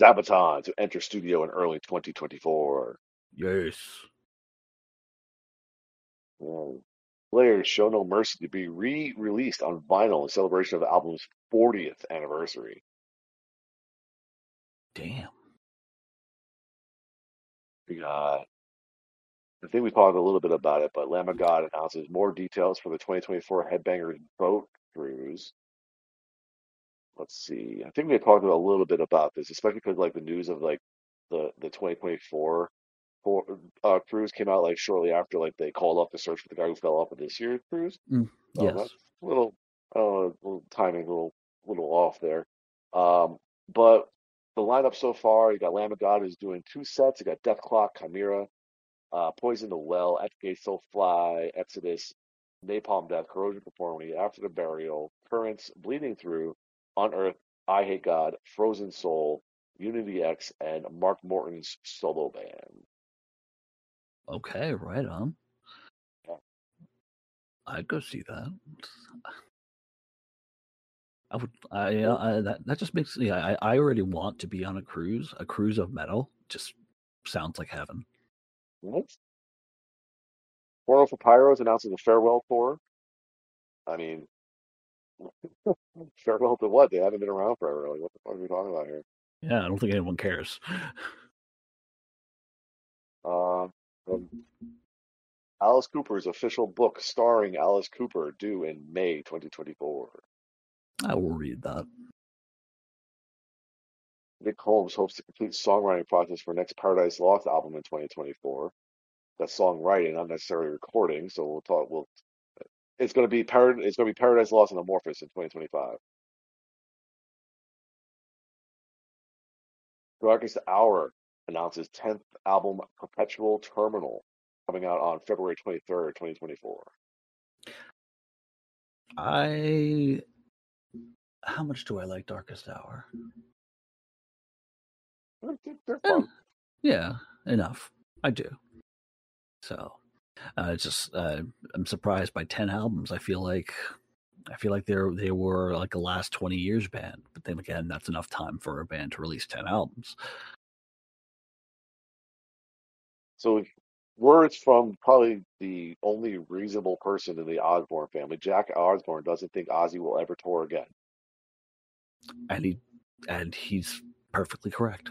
Sabaton to enter studio in early twenty twenty-four. Yes. Well, Slayer Show No Mercy to be re-released on vinyl in celebration of the album's fortieth anniversary. Damn. We got... I think we talked a little bit about it, but Lamb of God announces more details for the twenty twenty-four Headbangers Boat Cruise. Let's see. I think we had talked a little bit about this, especially because like the news of like the the twenty twenty-four for, uh, cruise came out like shortly after like they called up the search for the guy who fell off of this year's cruise. Mm, so yes, that's a little, uh, little timing, little little off there. Um, but the lineup so far, you got Lamb of God who's doing two sets. You got Death Clock, Chimera, uh, Poison the Well, F K Soulfly, Exodus, Napalm Death, Corrosion Conformity, After the Burial, Currents, Bleeding Through, On Earth, I Hate God, Frozen Soul, Unity X, and Mark Morton's solo band. Okay, right on. Yeah. I'd go see that. I would. I, I that that just makes me. I I already want to be on a cruise. A cruise of metal just sounds like heaven. What? Porno for Pyros announces a farewell tour. I mean. Farewell to what? They haven't been around forever. Like, what the fuck are we talking about here? Yeah, I don't think anyone cares. uh, um, Alice Cooper's official book starring Alice Cooper due in May twenty twenty-four. I will read that. Nick Holmes hopes to complete songwriting process for next Paradise Lost album in twenty twenty-four. That's songwriting, not necessarily recording. So we'll talk. We'll. It's going to be Parad- It's going to be Paradise Lost and Amorphous in twenty twenty-five. Darkest Hour announces tenth album Perpetual Terminal coming out on February twenty-third, twenty twenty-four. I how much do I like Darkest Hour? They're, they're fun. Yeah, enough. I do. So Uh, it's just uh, I'm surprised by ten albums. I feel like I feel like they they were like a last twenty years band, but then again, that's enough time for a band to release ten albums. So, words from probably the only reasonable person in the Osbourne family. Jack Osbourne doesn't think Ozzy will ever tour again, and he and he's perfectly correct.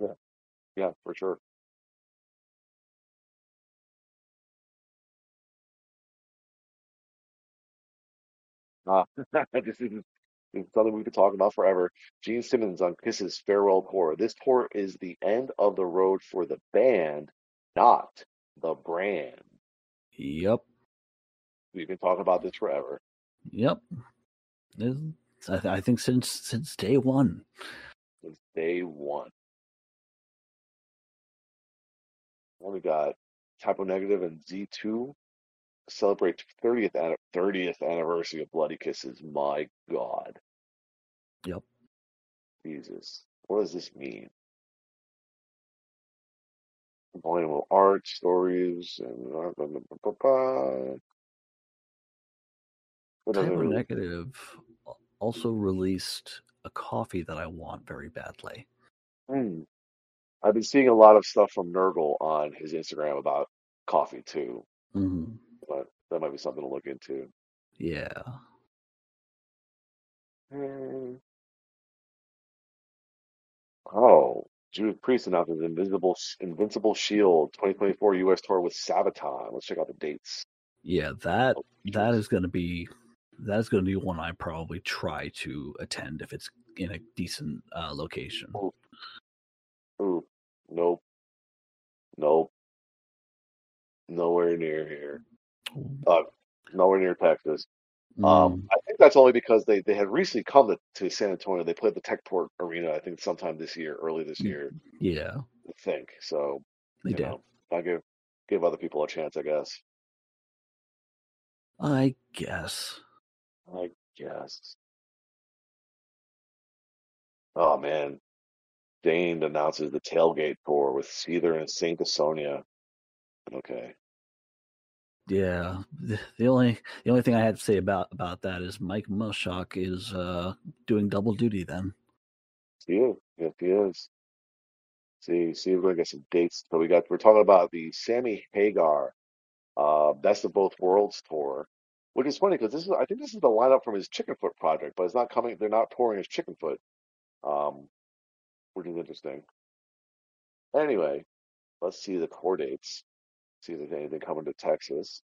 Yeah, yeah, for sure. Uh, this, is, this is something we could talk about forever. Gene Simmons on KISS's farewell tour. This tour is the end of the road for the band, not the brand. Yep. We can talk about this forever. Yep. I, th- I think since since day one. Since day one. Well, we got Typo Negative and Z two. Celebrate thirtieth, thirtieth anniversary of Bloody Kisses. My God. Yep. Jesus. What does this mean? Volume of art, stories, and... Typo Negative also released a coffee that I want very badly. Mm. I've been seeing a lot of stuff from Nurgle on his Instagram about coffee, too. Mm-hmm. But that might be something to look into. Yeah. Mm. Oh, Judith Priest announced the Invisible Invincible Shield twenty twenty-four U S tour with Sabaton. Let's check out the dates. Yeah, that oh, that is going to be that is going to be one I probably try to attend if it's in a decent uh, location. Oh, nope, nope, nope. Nowhere near here. Uh, nowhere near Texas. Mm. Um, I think that's only because they, they had recently come to, to San Antonio. They played the Techport Arena, I think, sometime this year, early this year. Yeah. I think. So, they you did. Know, I give, give other people a chance, I guess. I guess. I guess. Oh, man. Dane announces the Tailgate Tour with Seether and Saint Dissona. Okay. Yeah, the, the only the only thing I had to say about, about that is Mike Mushock is uh, doing double duty. Then. See you. Yep, he is. See, see, we're gonna get some dates. But we got we're talking about the Sammy Hagar Uh, that's the Both Worlds tour, which is funny because this is I think this is the lineup from his Chickenfoot project, but it's not coming. They're not touring his Chickenfoot, um, which is interesting. Anyway, let's see the tour dates. See if there's anything coming to Texas.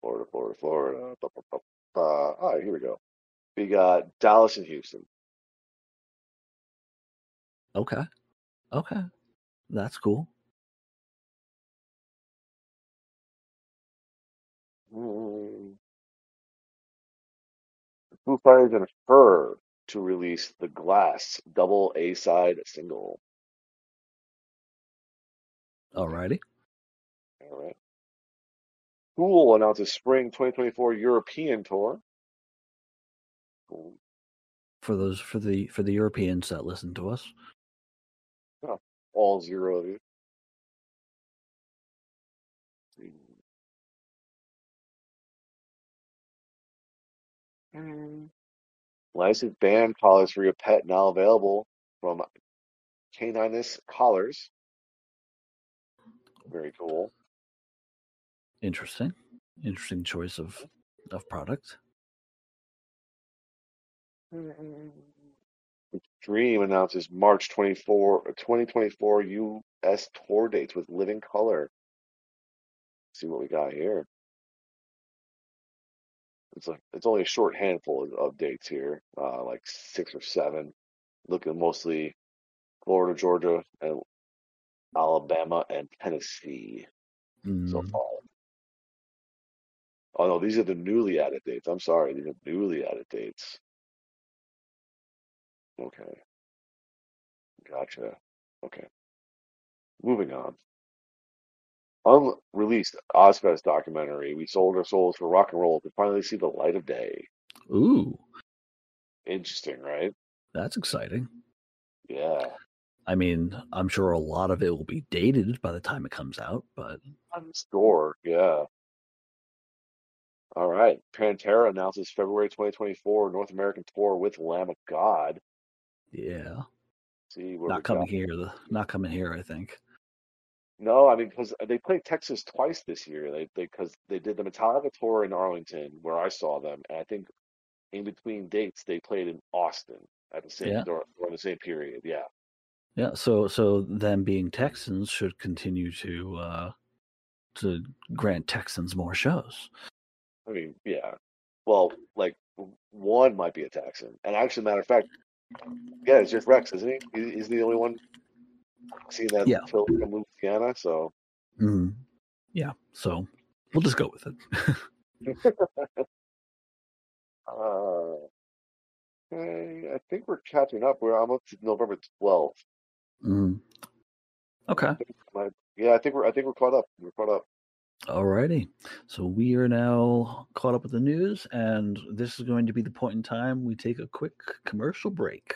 Florida, Florida, Florida. Blah, blah, blah, blah. All right, here we go. We got Dallas and Houston. Okay. Okay. That's cool. Mm. The Foo Fighters and Fur to release The Glass double A-side single. Alrighty. All right. Tool announces spring twenty twenty-four European tour. Cool. For those for the for the Europeans that listen to us. Oh, all zero of you. Mm-hmm. Licensed band collars for your pet now available from Caninus Collars. Very cool. Interesting. Interesting choice of, of product. Dream announces March twenty-fourth, twenty twenty-four U S tour dates with Living Color. Let's see what we got here. It's like it's only a short handful of, of dates here, uh, like six or seven. Looking mostly Florida, Georgia, and Alabama, and Tennessee mm. so far. Oh, no, these are the newly added dates. I'm sorry, these are newly added dates. Okay. Gotcha. Okay. Moving on. Unreleased Ozfest documentary, We Sold Our Souls for Rock and Roll, to finally see the light of day. Ooh. Interesting, right? That's exciting. Yeah. I mean, I'm sure a lot of it will be dated by the time it comes out, but... I'm sure, yeah. All right. Pantera announces February twenty twenty-four North American tour with Lamb of God. Yeah. See, where not coming got. here. The, not coming here, I think. No, I mean, because they played Texas twice this year. They because they, they did the Metallica tour in Arlington, where I saw them, and I think in between dates they played in Austin at the same yeah. during, during the same period. Yeah. Yeah. So, so them being Texans should continue to uh, to grant Texans more shows. I mean, yeah. Well, like, one might be a Texan. And actually, matter of fact, yeah, it's just Rex, isn't he? He's the only one seeing that yeah. from Louisiana, so. Mm-hmm. Yeah, so we'll just go with it. uh, okay, I think we're catching up. We're I'm up to November twelfth. Mm. Okay. I my, yeah, I think we're I think we're caught up. We're caught up. Alrighty, so we are now caught up with the news, and this is going to be the point in time we take a quick commercial break.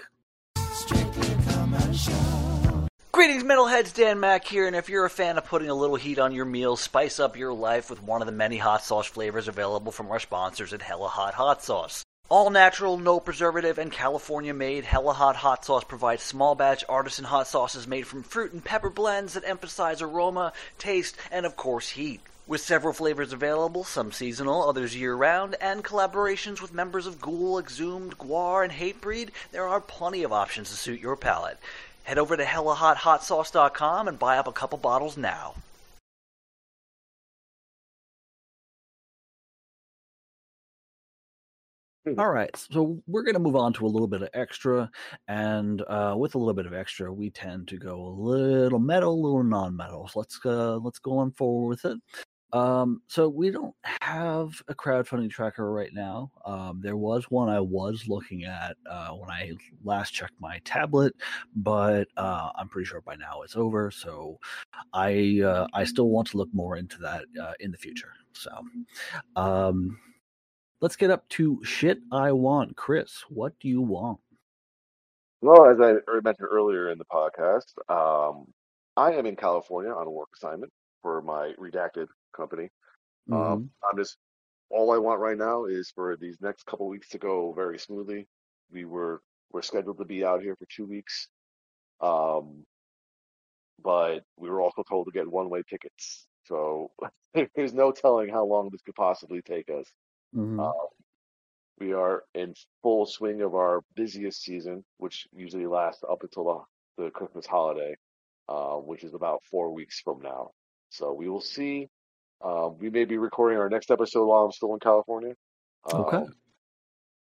Strictly commercial. Greetings, metalheads. Dan Mack here, and if you're a fan of putting a little heat on your meals, spice up your life with one of the many hot sauce flavors available from our sponsors at Hella Hot Hot Sauce. All natural, no preservative, and California-made Hella Hot Hot Sauce provides small-batch artisan hot sauces made from fruit and pepper blends that emphasize aroma, taste, and, of course, heat. With several flavors available, some seasonal, others year-round, and collaborations with members of Ghoul, Exhumed, Gwar, and Hatebreed, there are plenty of options to suit your palate. Head over to hella hot hot sauce dot com and buy up a couple bottles now. All right, so we're going to move on to a little bit of extra, and uh, with a little bit of extra, we tend to go a little metal, a little non-metal. So let's uh, let's go on forward with it. Um, so we don't have a crowdfunding tracker right now. Um, there was one I was looking at uh, when I last checked my tablet, but uh, I'm pretty sure by now it's over. So I uh, I still want to look more into that uh, in the future. So. Um, Let's get up to shit I want. Chris, what do you want? Well, as I mentioned earlier in the podcast, um, I am in California on a work assignment for my redacted company. Mm-hmm. Um, I'm just, all I want right now is for these next couple weeks to go very smoothly. We were, we're scheduled to be out here for two weeks. Um, but we were also told to get one-way tickets. So there's no telling how long this could possibly take us. Mm-hmm. Uh, we are in full swing of our busiest season, which usually lasts up until the, the Christmas holiday, uh, which is about four weeks from now. So we will see. Uh, we may be recording our next episode while I'm still in California. Uh, okay.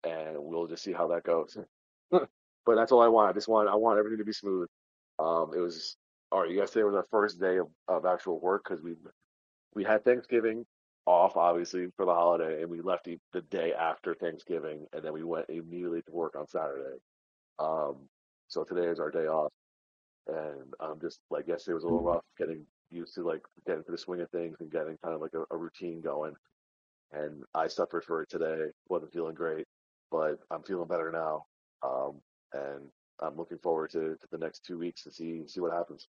And we'll just see how that goes. But that's all I want. I just want I want everything to be smooth. Um, it was all right. Yesterday was our first day of, of actual work because we we had Thanksgiving off, obviously, for the holiday, and we left the, the day after Thanksgiving, and then we went immediately to work on Saturday. Um, so today is our day off, and I'm just like yesterday was a little rough getting used to like getting to the swing of things and getting kind of like a, a routine going. And I suffered for it today. Wasn't feeling great, but I'm feeling better now. Um, and I'm looking forward to, to the next two weeks to see see what happens.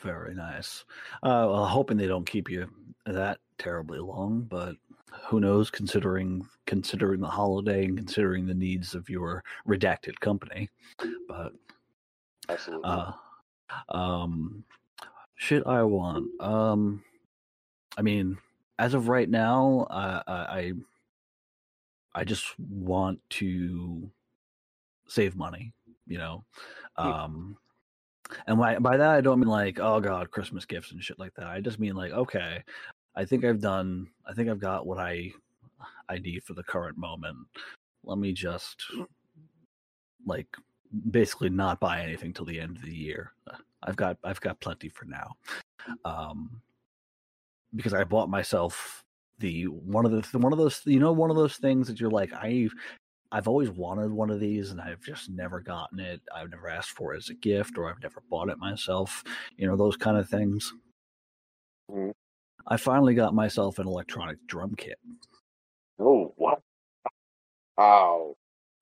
Very nice. Uh, well, hoping they don't keep you that terribly long, but who knows? Considering considering the holiday and considering the needs of your redacted company, but absolutely. Uh, um, shit, I want. Um, I mean, as of right now, uh, I I just want to save money, you know, um, and by, by that I don't mean like, oh god, Christmas gifts and shit like that. I just mean like, okay, I think I've done, I think I've got what I I need for the current moment. Let me just like basically not buy anything till the end of the year. I've got I've got plenty for now, um, because I bought myself the one of the one of those you know one of those things that you're like I. I've always wanted one of these and I've just never gotten it. I've never asked for it as a gift or I've never bought it myself. You know, those kind of things. Mm-hmm. I finally got myself an electronic drum kit. Oh, wow. Wow.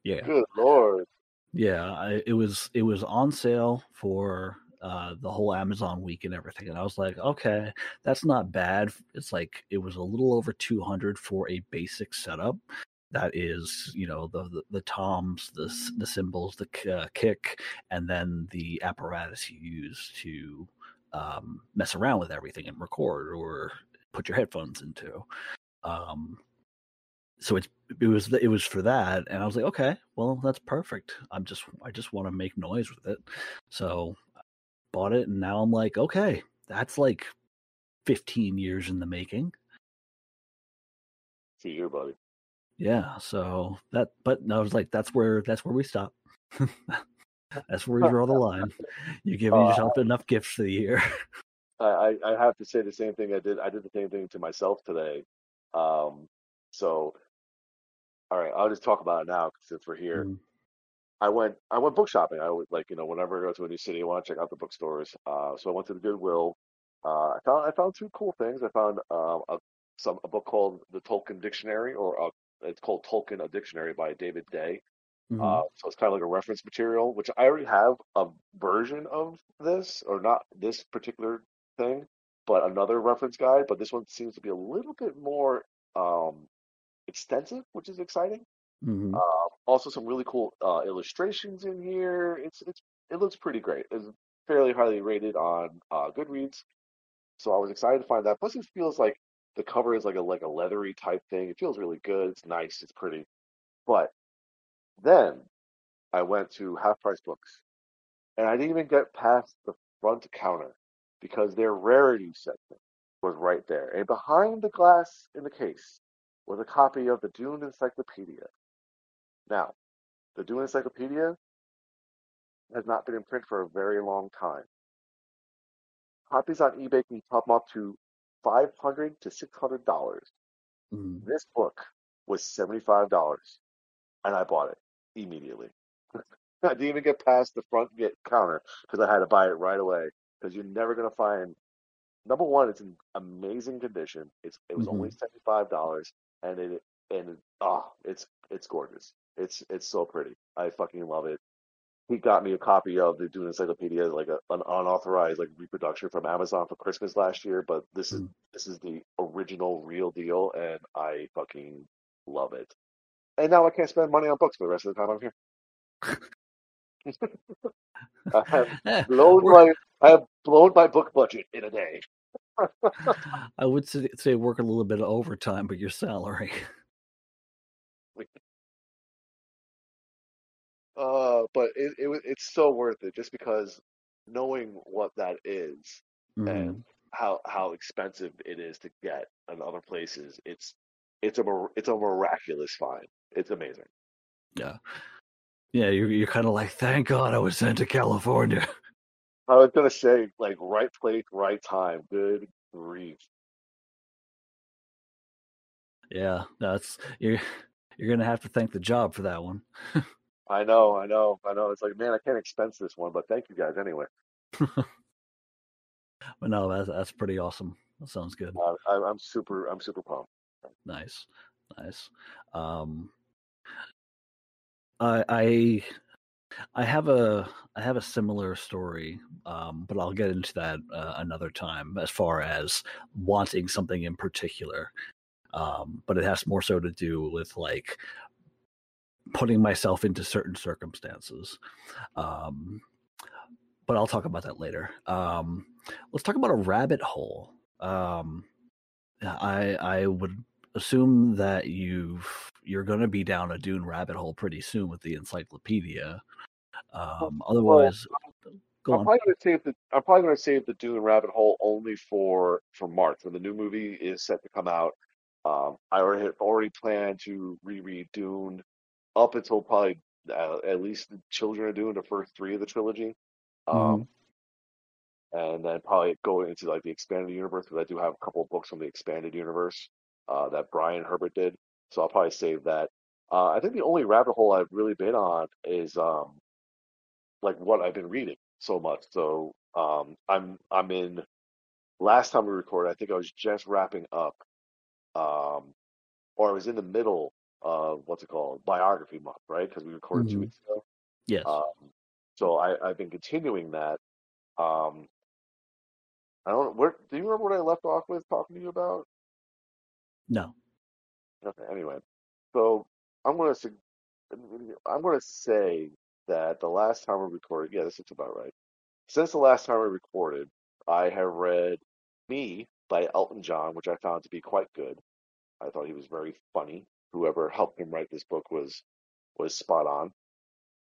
Yeah. Good Lord. Yeah. I, it was, it was on sale for uh, the whole Amazon week and everything. And I was like, okay, that's not bad. It's like, it was a little over two hundred dollars for a basic setup. That is, you know, the the, the toms, the the cymbals, the uh, kick, and then the apparatus you use to um, mess around with everything and record or put your headphones into. Um, so it's it was it was for that, and I was like, okay, well that's perfect. I'm just I just want to make noise with it, so I bought it, and now I'm like, okay, that's like fifteen years in the making. See you, buddy. Yeah, so that, but I was like, that's where that's where we stop. That's where we draw the line. You give uh, yourself enough gifts for the year. I, I have to say the same thing I did. I did the same thing to myself today. Um, so, all right, I'll just talk about it now since we're here. Mm. I went I went book shopping. I would like you know whenever I go to a new city, I want to check out the bookstores. Uh, so I went to the Goodwill. Uh, I found I found two cool things. I found um, a some a book called The Tolkien Dictionary or a It's called Tolkien, A Dictionary by David Day. Mm-hmm. Uh, so it's kind of like a reference material, which I already have a version of this, or not this particular thing, but another reference guide. But this one seems to be a little bit more um, extensive, which is exciting. Mm-hmm. Uh, also, some really cool uh, illustrations in here. It's it's it looks pretty great. It's fairly highly rated on uh, Goodreads. So I was excited to find that. Plus, it feels like the cover is like a like a leathery type thing. It feels really good. It's nice. It's pretty. But then I went to Half Price Books, and I didn't even get past the front counter because their rarity section was right there. And behind the glass in the case was a copy of the Dune Encyclopedia. Now, the Dune Encyclopedia has not been in print for a very long time. Copies on eBay can pop up to five hundred dollars to six hundred dollars. Mm. This book was seventy-five dollars, and I bought it immediately. I didn't even get past the front gate counter because I had to buy it right away because you're never going to find. Number one, it's in amazing condition. It's it was mm-hmm. only seventy-five dollars, and it and it, oh, it's it's gorgeous. It's it's so pretty. I fucking love it. He got me a copy of the Dune Encyclopedia, like a, an unauthorized like reproduction from Amazon for Christmas last year. But this is mm. this is the original, real deal, and I fucking love it. And now I can't spend money on books for the rest of the time I'm here. I have blown my I have blown my book budget in a day. I would say work a little bit of overtime, but your salary. Uh, but it, it it's so worth it just because knowing what that is mm. and how how expensive it is to get in other places, it's it's a it's a miraculous find. It's amazing. Yeah, yeah. You're you're kind of like, thank God I was sent to California. I was gonna say, like, right place, right time. Good grief. Yeah, that's you're you're gonna have to thank the job for that one. I know, I know, I know. It's like, man, I can't expense this one, but thank you guys anyway. But no, that's that's pretty awesome. That sounds good. Uh, I, I'm super, I'm super pumped. Nice, nice. Um, I I. I have a I have a similar story, um, but I'll get into that uh, another time as far as wanting something in particular. Um, but it has more so to do with like putting myself into certain circumstances. Um, but I'll talk about that later. Um, let's talk about a rabbit hole. Um, I I would assume that you've you're going to be down a Dune rabbit hole pretty soon with the encyclopedia. Um, otherwise, well, go I'm on. Probably gonna save the, I'm probably going to save the Dune rabbit hole only for, for March when the new movie is set to come out. Um, I already have already planned to reread Dune up until probably uh, at least the Children of Dune, the first three of the trilogy, um, mm. and then probably go into like the expanded universe because I do have a couple of books from the expanded universe uh, that Brian Herbert did. So I'll probably save that. Uh, I think the only rabbit hole I've really been on is um, like what I've been reading so much. So um, I'm I'm in. Last time we recorded, I think I was just wrapping up, um, or I was in the middle of what's it called, biography month, right? Because we recorded mm-hmm. two weeks ago. Yes. Um, so I, I've been continuing that. Um, I don't know. Where do you remember what I left off with talking to you about? No. Okay. Anyway, so I'm gonna I'm gonna say that the last time we recorded, yeah, this is about right. Since the last time we recorded, I have read "Me" by Elton John, which I found to be quite good. I thought he was very funny. Whoever helped him write this book was was spot on.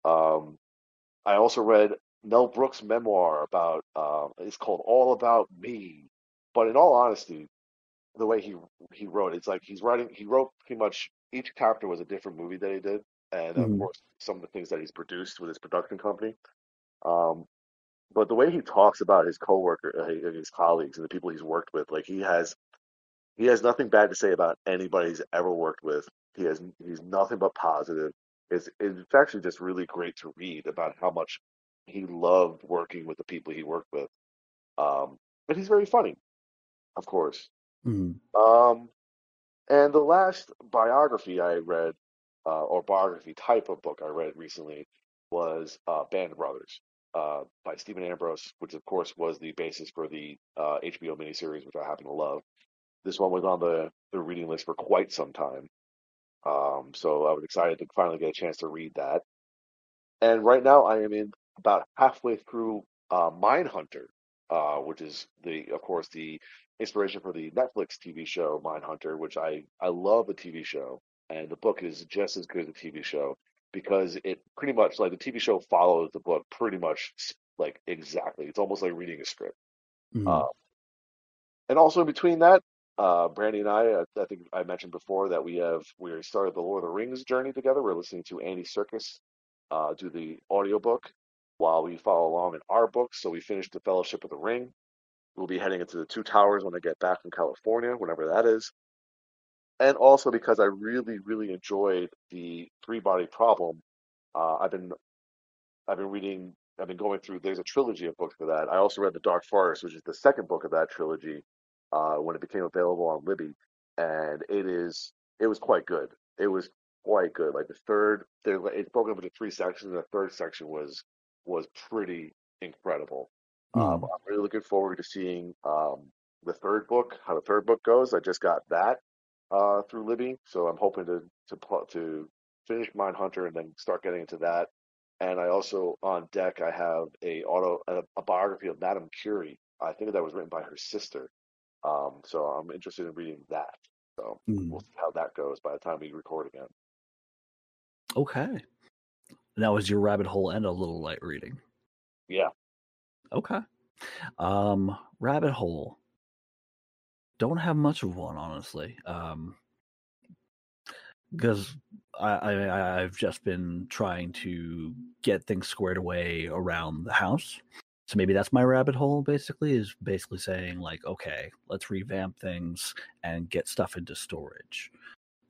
Um, I also read Mel Brooks' memoir about uh, it's called "All About Me," but in all honesty, the way he he wrote, it's like he's writing. He wrote pretty much each chapter was a different movie that he did, and mm-hmm. of course some of the things that he's produced with his production company. Um, but the way he talks about his coworker, his colleagues, and the people he's worked with, like he has, he has nothing bad to say about anybody he's ever worked with. He has he's nothing but positive. It's it's actually just really great to read about how much he loved working with the people he worked with. Um, but he's very funny, of course. Mm-hmm. Um, and the last biography I read, uh, or biography type of book I read recently was uh, Band of Brothers uh, by Stephen Ambrose, which of course was the basis for the uh, H B O miniseries, which I happen to love. This one was on the, the reading list for quite some time, um, so I was excited to finally get a chance to read that. And right now I am in about halfway through uh, Mindhunter, uh, which is the, of course, the inspiration for the Netflix T V show Mindhunter, which I, I love the T V show, and the book is just as good as the T V show because it pretty much, like, the T V show follows the book pretty much, like, exactly. It's almost like reading a script. Mm-hmm. Um, and also in between that, uh, Brandy and I, I, I think I mentioned before that we have, we started the Lord of the Rings journey together. We're listening to Andy Serkis uh, do the audiobook while we follow along in our books. So we finished The Fellowship of the Ring. We'll be heading into the Two Towers when I get back from California, whenever that is. And also because I really, really enjoyed the Three Body Problem, uh, I've been, I've been reading, I've been going through. There's a trilogy of books for that. I also read The Dark Forest, which is the second book of that trilogy, uh, when it became available on Libby, and it is, it was quite good. It was quite good. Like the third, there, it's broken up into three sections, and the third section was was pretty incredible. Um, I'm really looking forward to seeing um, the third book, how the third book goes. I just got that uh, through Libby, so I'm hoping to to to finish Mindhunter and then start getting into that. And I also on deck I have a auto a, a biography of Madame Curie. I think that was written by her sister, Um, so I'm interested in reading that. So mm. we'll see how that goes by the time we record again. Okay. Now, is your rabbit hole and a little light reading? Yeah. Okay. Um, rabbit hole. Don't have much of one, honestly. Um, because I, I, I've just been trying to get things squared away around the house. So maybe that's my rabbit hole, basically, is basically saying, like, okay, let's revamp things and get stuff into storage.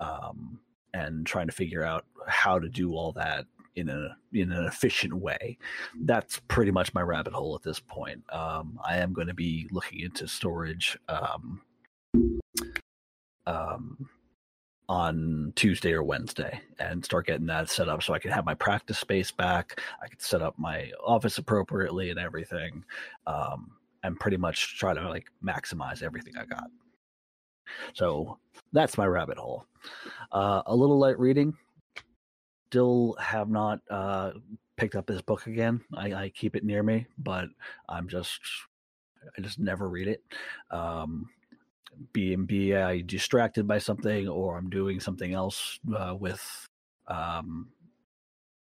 Um, and trying to figure out how to do all that in a in an efficient way. That's pretty much my rabbit hole at this point. Um, I am going to be looking into storage um, um, on Tuesday or Wednesday and start getting that set up so I can have my practice space back. I can set up my office appropriately and everything, um, and pretty much try to like maximize everything I got. So that's my rabbit hole. Uh, a little light reading. Still have not uh, picked up this book again. I, I keep it near me, but I'm just, I just never read it. Um, Be and be I distracted by something, or I'm doing something else uh, with um,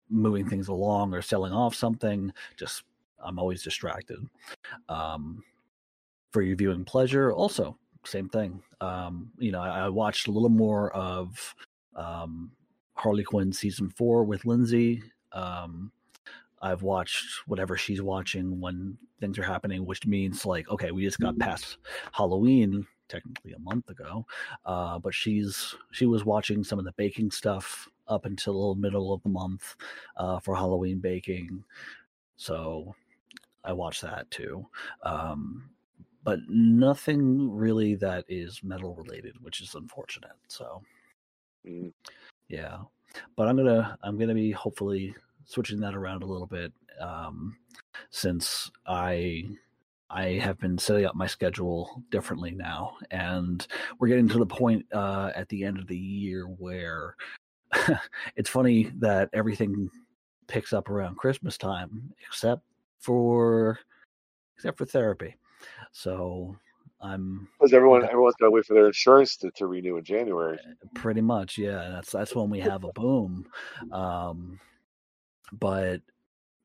moving things along or selling off something. Just I'm always distracted. Um, for your viewing pleasure, also same thing. Um, you know, I, I watched a little more of um, Harley Quinn season four with Lindsay. Um, I've watched whatever she's watching when things are happening, which means like, okay, we just got past Halloween. Technically a month ago, uh, but she's she was watching some of the baking stuff up until middle of the month uh, for Halloween baking. So I watched that too. Um, but nothing really that is metal related, which is unfortunate. So mm. yeah, but I'm gonna I'm gonna be hopefully switching that around a little bit um, since I. I have been setting up my schedule differently now, and we're getting to the point uh, at the end of the year where it's funny that everything picks up around Christmas time, except for except for therapy. So I'm because everyone everyone's got to wait for their insurance to, to renew in January. Pretty much, yeah. That's that's when we have a boom, um, but.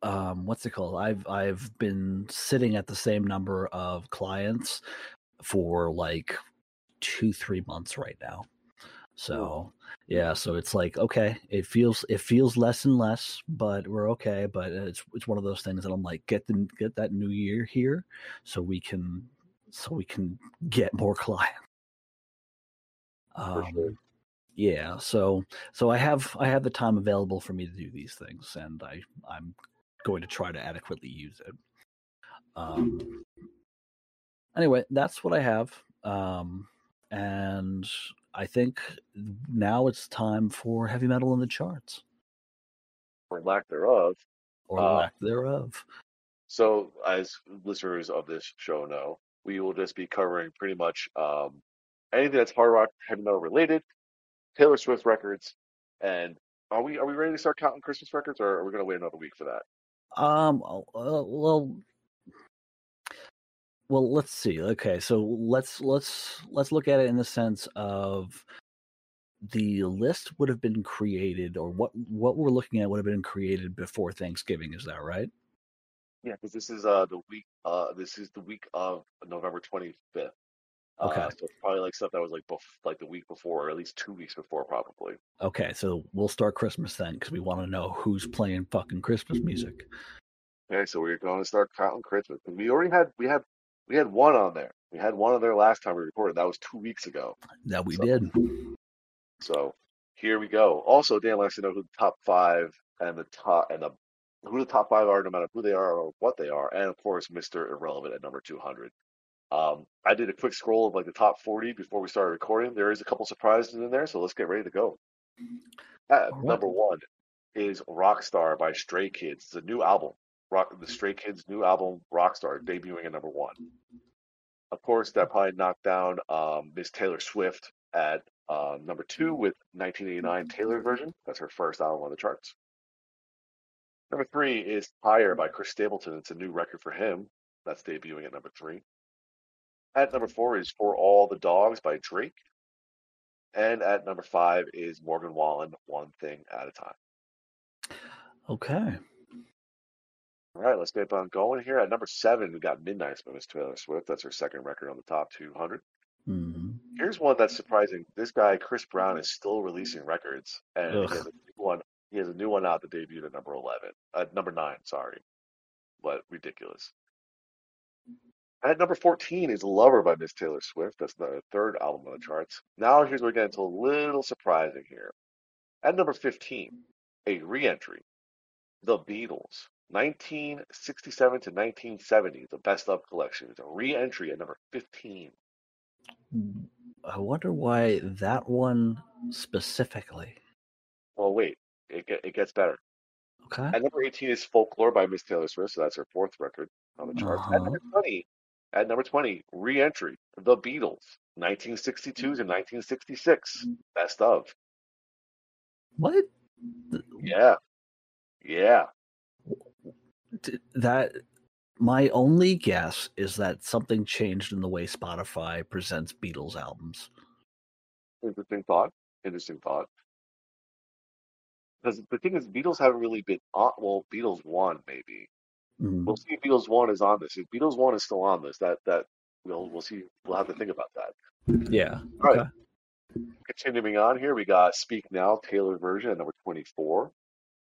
Um, what's it called? I've I've been sitting at the same number of clients for like two, three months right now. So yeah, so it's like okay, it feels it feels less and less, but we're okay. But it's it's one of those things that I'm like get the get that new year here, so we can so we can get more clients. Um, for sure. Yeah, so so I have I have the time available for me to do these things, and I I'm. going to try to adequately use it. Um, anyway, that's what I have. Um, and I think now it's time for heavy metal in the charts. Or lack thereof. Or uh, lack thereof. So as listeners of this show know, we will just be covering pretty much um, anything that's hard rock, heavy metal related, Taylor Swift records, and are we are we ready to start counting Christmas records, or are we going to wait another week for that? Um. Uh, well. Well, let's see. Okay, so let's let's let's look at it in the sense of the list would have been created, or what what we're looking at would have been created before Thanksgiving. Is that right? Yeah, because this is uh the week uh this is the week of November twenty-fifth. Okay, uh, so probably like stuff that was like bef- like the week before, or at least two weeks before, probably. Okay, so we'll start Christmas then, because we want to know who's playing fucking Christmas music. Okay, so we're going to start counting Christmas. And we already had we had we had one on there. We had one on there last time we recorded. That was two weeks ago. That we so, did. So here we go. Also, Dan likes to know who the top five and the top and the who the top five are, no matter who they are or what they are, and of course, Mister Irrelevant at number two hundred. Um, I did a quick scroll of like the top forty before we started recording. There is a couple surprises in there, so let's get ready to go. Uh, right. Number one is Rockstar by Stray Kids. It's a new album. Rock, the Stray Kids' new album, Rockstar, debuting at number one. Of course, that probably knocked down um, Miss Taylor Swift at uh, number two with nineteen eighty-nine Taylor Version. That's her first album on the charts. Number three is Higher by Chris Stapleton. It's a new record for him. That's debuting at number three. At number four is For All the Dogs by Drake. And at number five is Morgan Wallen, One Thing at a Time. Okay. All right, let's get on going here. At number seven, we got Midnight's by Miss Taylor Swift. That's her second record on the top two hundred. Mm-hmm. Here's one that's surprising. This guy, Chris Brown, is still releasing records. And he has, a new one, he has a new one out that debuted at number eleven. Uh, number nine, sorry. But ridiculous. At number fourteen is Lover by Miss Taylor Swift. That's the third album on the charts. Now here's where we get into a little surprising here. At number fifteen, a re-entry. The Beatles. nineteen sixty-seven to nineteen seventy, the Best Of collection. It's a re-entry at number fifteen. I wonder why that one specifically. Well, wait. It, it gets better. Okay. At number eighteen is Folklore by Miss Taylor Swift. So that's her fourth record on the charts. Uh-huh. At number twenty... At number twenty, re-entry, The Beatles, nineteen sixty-two to nineteen sixty-six, Best Of. What? Yeah. Yeah. That, my only guess is that something changed in the way Spotify presents Beatles albums. Interesting thought. Interesting thought. Because the thing is, Beatles haven't really been on, well, Beatles one, maybe. We'll see if Beatles One is on this. If Beatles One is still on this, that that we'll we'll see. We'll have to think about that. Yeah. All okay. right. Continuing on here, we got Speak Now, Taylor version at number twenty-four,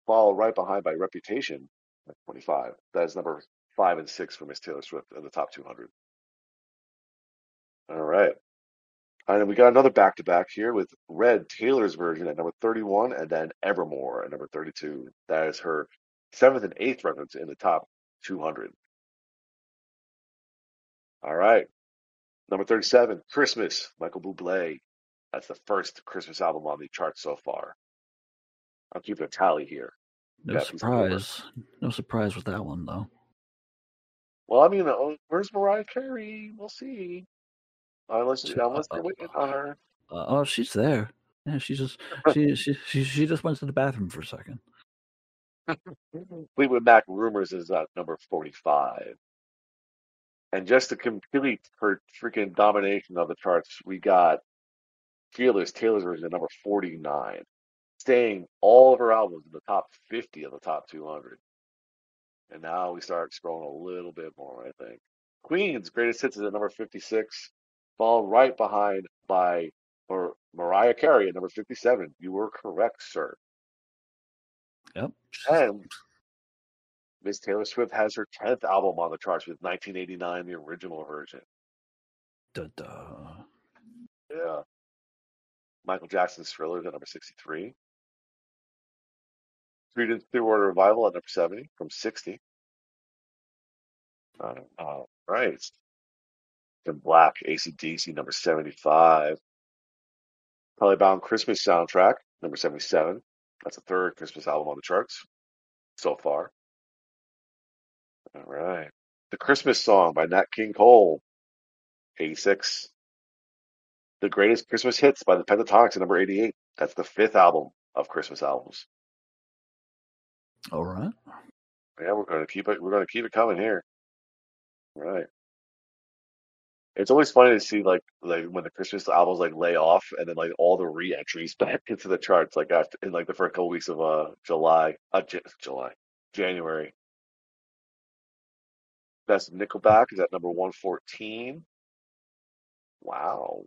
followed right behind by Reputation at twenty-five. That is number five and six for Miss Taylor Swift in the top two hundred. All right. And then we got another back to back here with Red, Taylor's version at number thirty-one, and then Evermore at number thirty-two. That is her seventh and eighth records in the top two hundred. All right. Number thirty-seven, Christmas, Michael Bublé. That's the first Christmas album on the chart so far. I'll keep a tally here. No yeah, surprise. No surprise with that one, though. Well, I mean, where's Mariah Carey? We'll see. Unless, unless they're waiting on her. Uh, oh, she's there. Yeah, she just she, she she she just went to the bathroom for a second. Fleetwood Mac, Rumors is at number forty-five. And just to complete her freaking domination of the charts, we got Fearless, Taylor's version at number forty-nine, staying all of her albums in the top fifty of the top two hundred. And now we start scrolling a little bit more, I think. Queen's Greatest Hits is at number fifty-six, followed right behind by Mar- Mariah Carey at number fifty-seven. You were correct, sir. Yep. And Miss Taylor Swift has her tenth album on the charts with nineteen eighty-nine, the original version. Da-da. Yeah. Michael Jackson's Thriller at number sixty-three. Creedence Clearwater Revival at number seventy from sixty. Uh, all right. Then Black, A C D C, number seventy-five. Hellbound Christmas Soundtrack, number seventy-seven. That's the third Christmas album on the charts so far. All right. The Christmas Song by Nat King Cole, eighty-six. The Greatest Christmas Hits by the Pentatonics at number eighty-eight. That's the fifth album of Christmas albums. All right. Yeah, we're going to keep it. We're going to keep it coming here. All right. It's always funny to see like like when the Christmas albums like lay off and then like all the re-entries back into the charts like after in like the first couple weeks of uh July uh J- July January. Best Nickelback is at number one fourteen. Wow.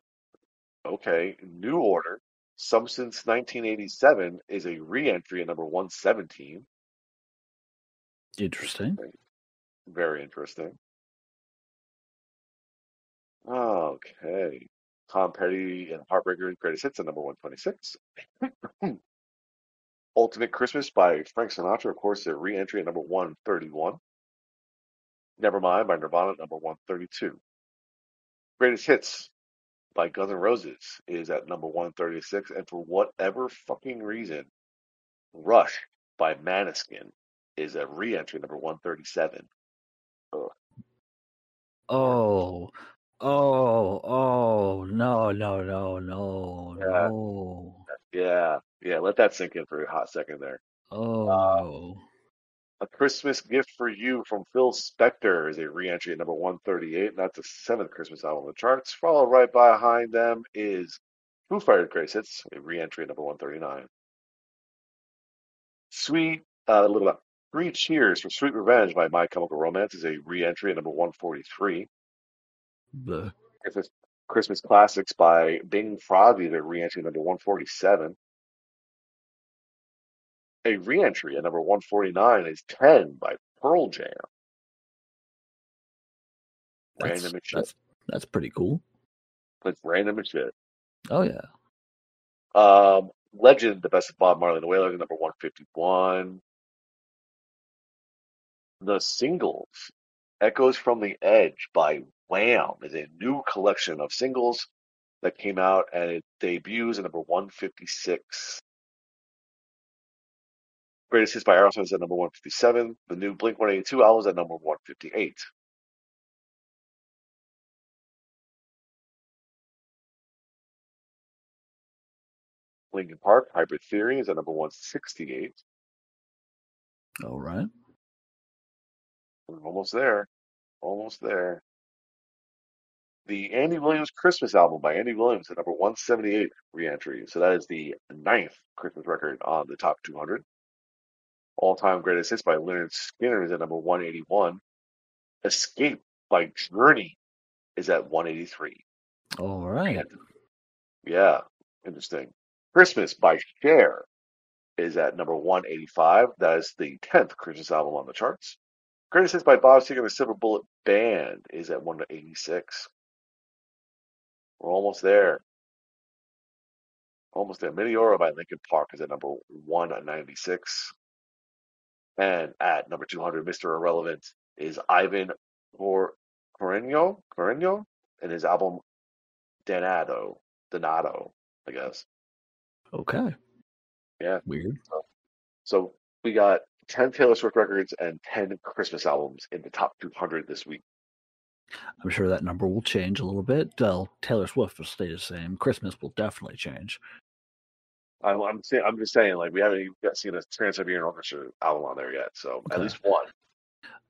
Okay, New Order. Substance nineteen eighty seven is a re-entry at number one seventeen. Interesting. Very interesting. Okay. Tom Petty and Heartbreaker Greatest Hits at number one twenty-six. Ultimate Christmas by Frank Sinatra, of course, a re-entry at number one thirty-one. Nevermind by Nirvana at number one thirty-two. Greatest Hits by Guns N' Roses is at number one thirty-six. And for whatever fucking reason, Rush by Maneskin is a re-entry at number one thirty-seven. Ugh. Oh... Oh, oh, no, no, no, no, yeah. no. Yeah, yeah, let that sink in for a hot second there. Oh. Um, A Christmas Gift for You from Phil Spector is a re-entry at number one thirty-eight, and that's the seventh Christmas album on the charts. Followed right behind them is Foo Fighters' Greatest Hits, a re-entry at number one thirty-nine. Sweet, uh, little bit. Three Cheers for Sweet Revenge by My Chemical Romance is a re-entry at number one forty-three. The Christmas, Christmas Classics by Bing Crosby is a re-entry at number one forty-seven. A re-entry at number one forty-nine is ten by Pearl Jam. That's, random as shit. That's, that's pretty cool. It's random as shit. Oh, yeah. Um, Legend, The Best of Bob Marley and the Wailers, number one fifty-one. The Singles, Echoes from the Edge by Wham! Is a new collection of singles that came out and it debuts at number one fifty-six. Greatest Hits by Aerosmith is at number one fifty-seven. The new Blink one eighty-two album is at number one fifty-eight. Linkin Park, Hybrid Theory is at number one sixty-eight. All right. We're almost there. Almost there. The Andy Williams Christmas album by Andy Williams at number one seventy-eight re-entry. So that is the ninth Christmas record on the top two hundred. All-Time Greatest Hits by Lynyrd Skynyrd is at number one eighty-one. Escape by Journey is at one eighty-three. All right. Yeah, interesting. Christmas by Cher is at number one eighty-five. That is the tenth Christmas album on the charts. Greatest Hits by Bob Seger and the Silver Bullet Band is at one eighty-six. We're almost there. Almost there. Meteora by Linkin Park is at number one ninety-six. And at number two hundred, Mister Irrelevant is Ivan Cornejo, Cornejo, and his album Donato, Donato, I guess. Okay. Yeah. Weird. So, so we got ten Taylor Swift records and ten Christmas albums in the top two hundred this week. I'm sure that number will change a little bit. Uh, Taylor Swift will stay the same. Christmas will definitely change. I'm I'm, saying, I'm just saying, like, we haven't even got seen a Trans-Siberian Orchestra album on there yet, so okay. At least one.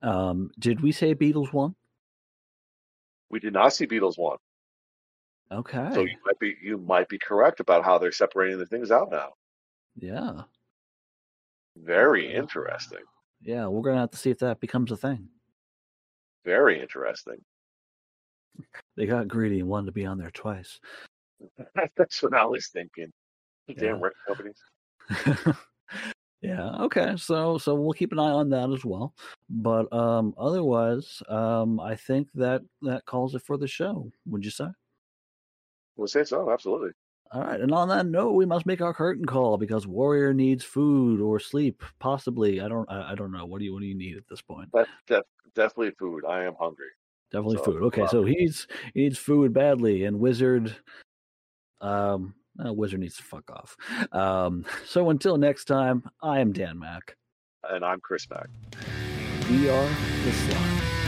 Um, did we say Beatles won? We did not see Beatles won. Okay. So you might be you might be correct about how they're separating the things out now. Yeah. Very interesting. Yeah, we're gonna have to see if that becomes a thing. Very interesting. They got greedy and wanted to be on there twice. That's what I was thinking. Damn yeah. Record companies. Yeah. Okay. So, so we'll keep an eye on that as well. But um, otherwise, um, I think that that calls it for the show. Would you say? We'll say so. Absolutely. All right. And on that note, we must make our curtain call because Warrior needs food or sleep, possibly. I don't. I, I don't know. What do you? What do you need at this point? That's def- definitely food. I am hungry. Definitely so, food. Okay. Um, so he's he needs food badly, and Wizard. Um. Uh, Wizard needs to fuck off. Um, so until next time, I am Dan Mack. And I'm Chris Mack. We are the Slime.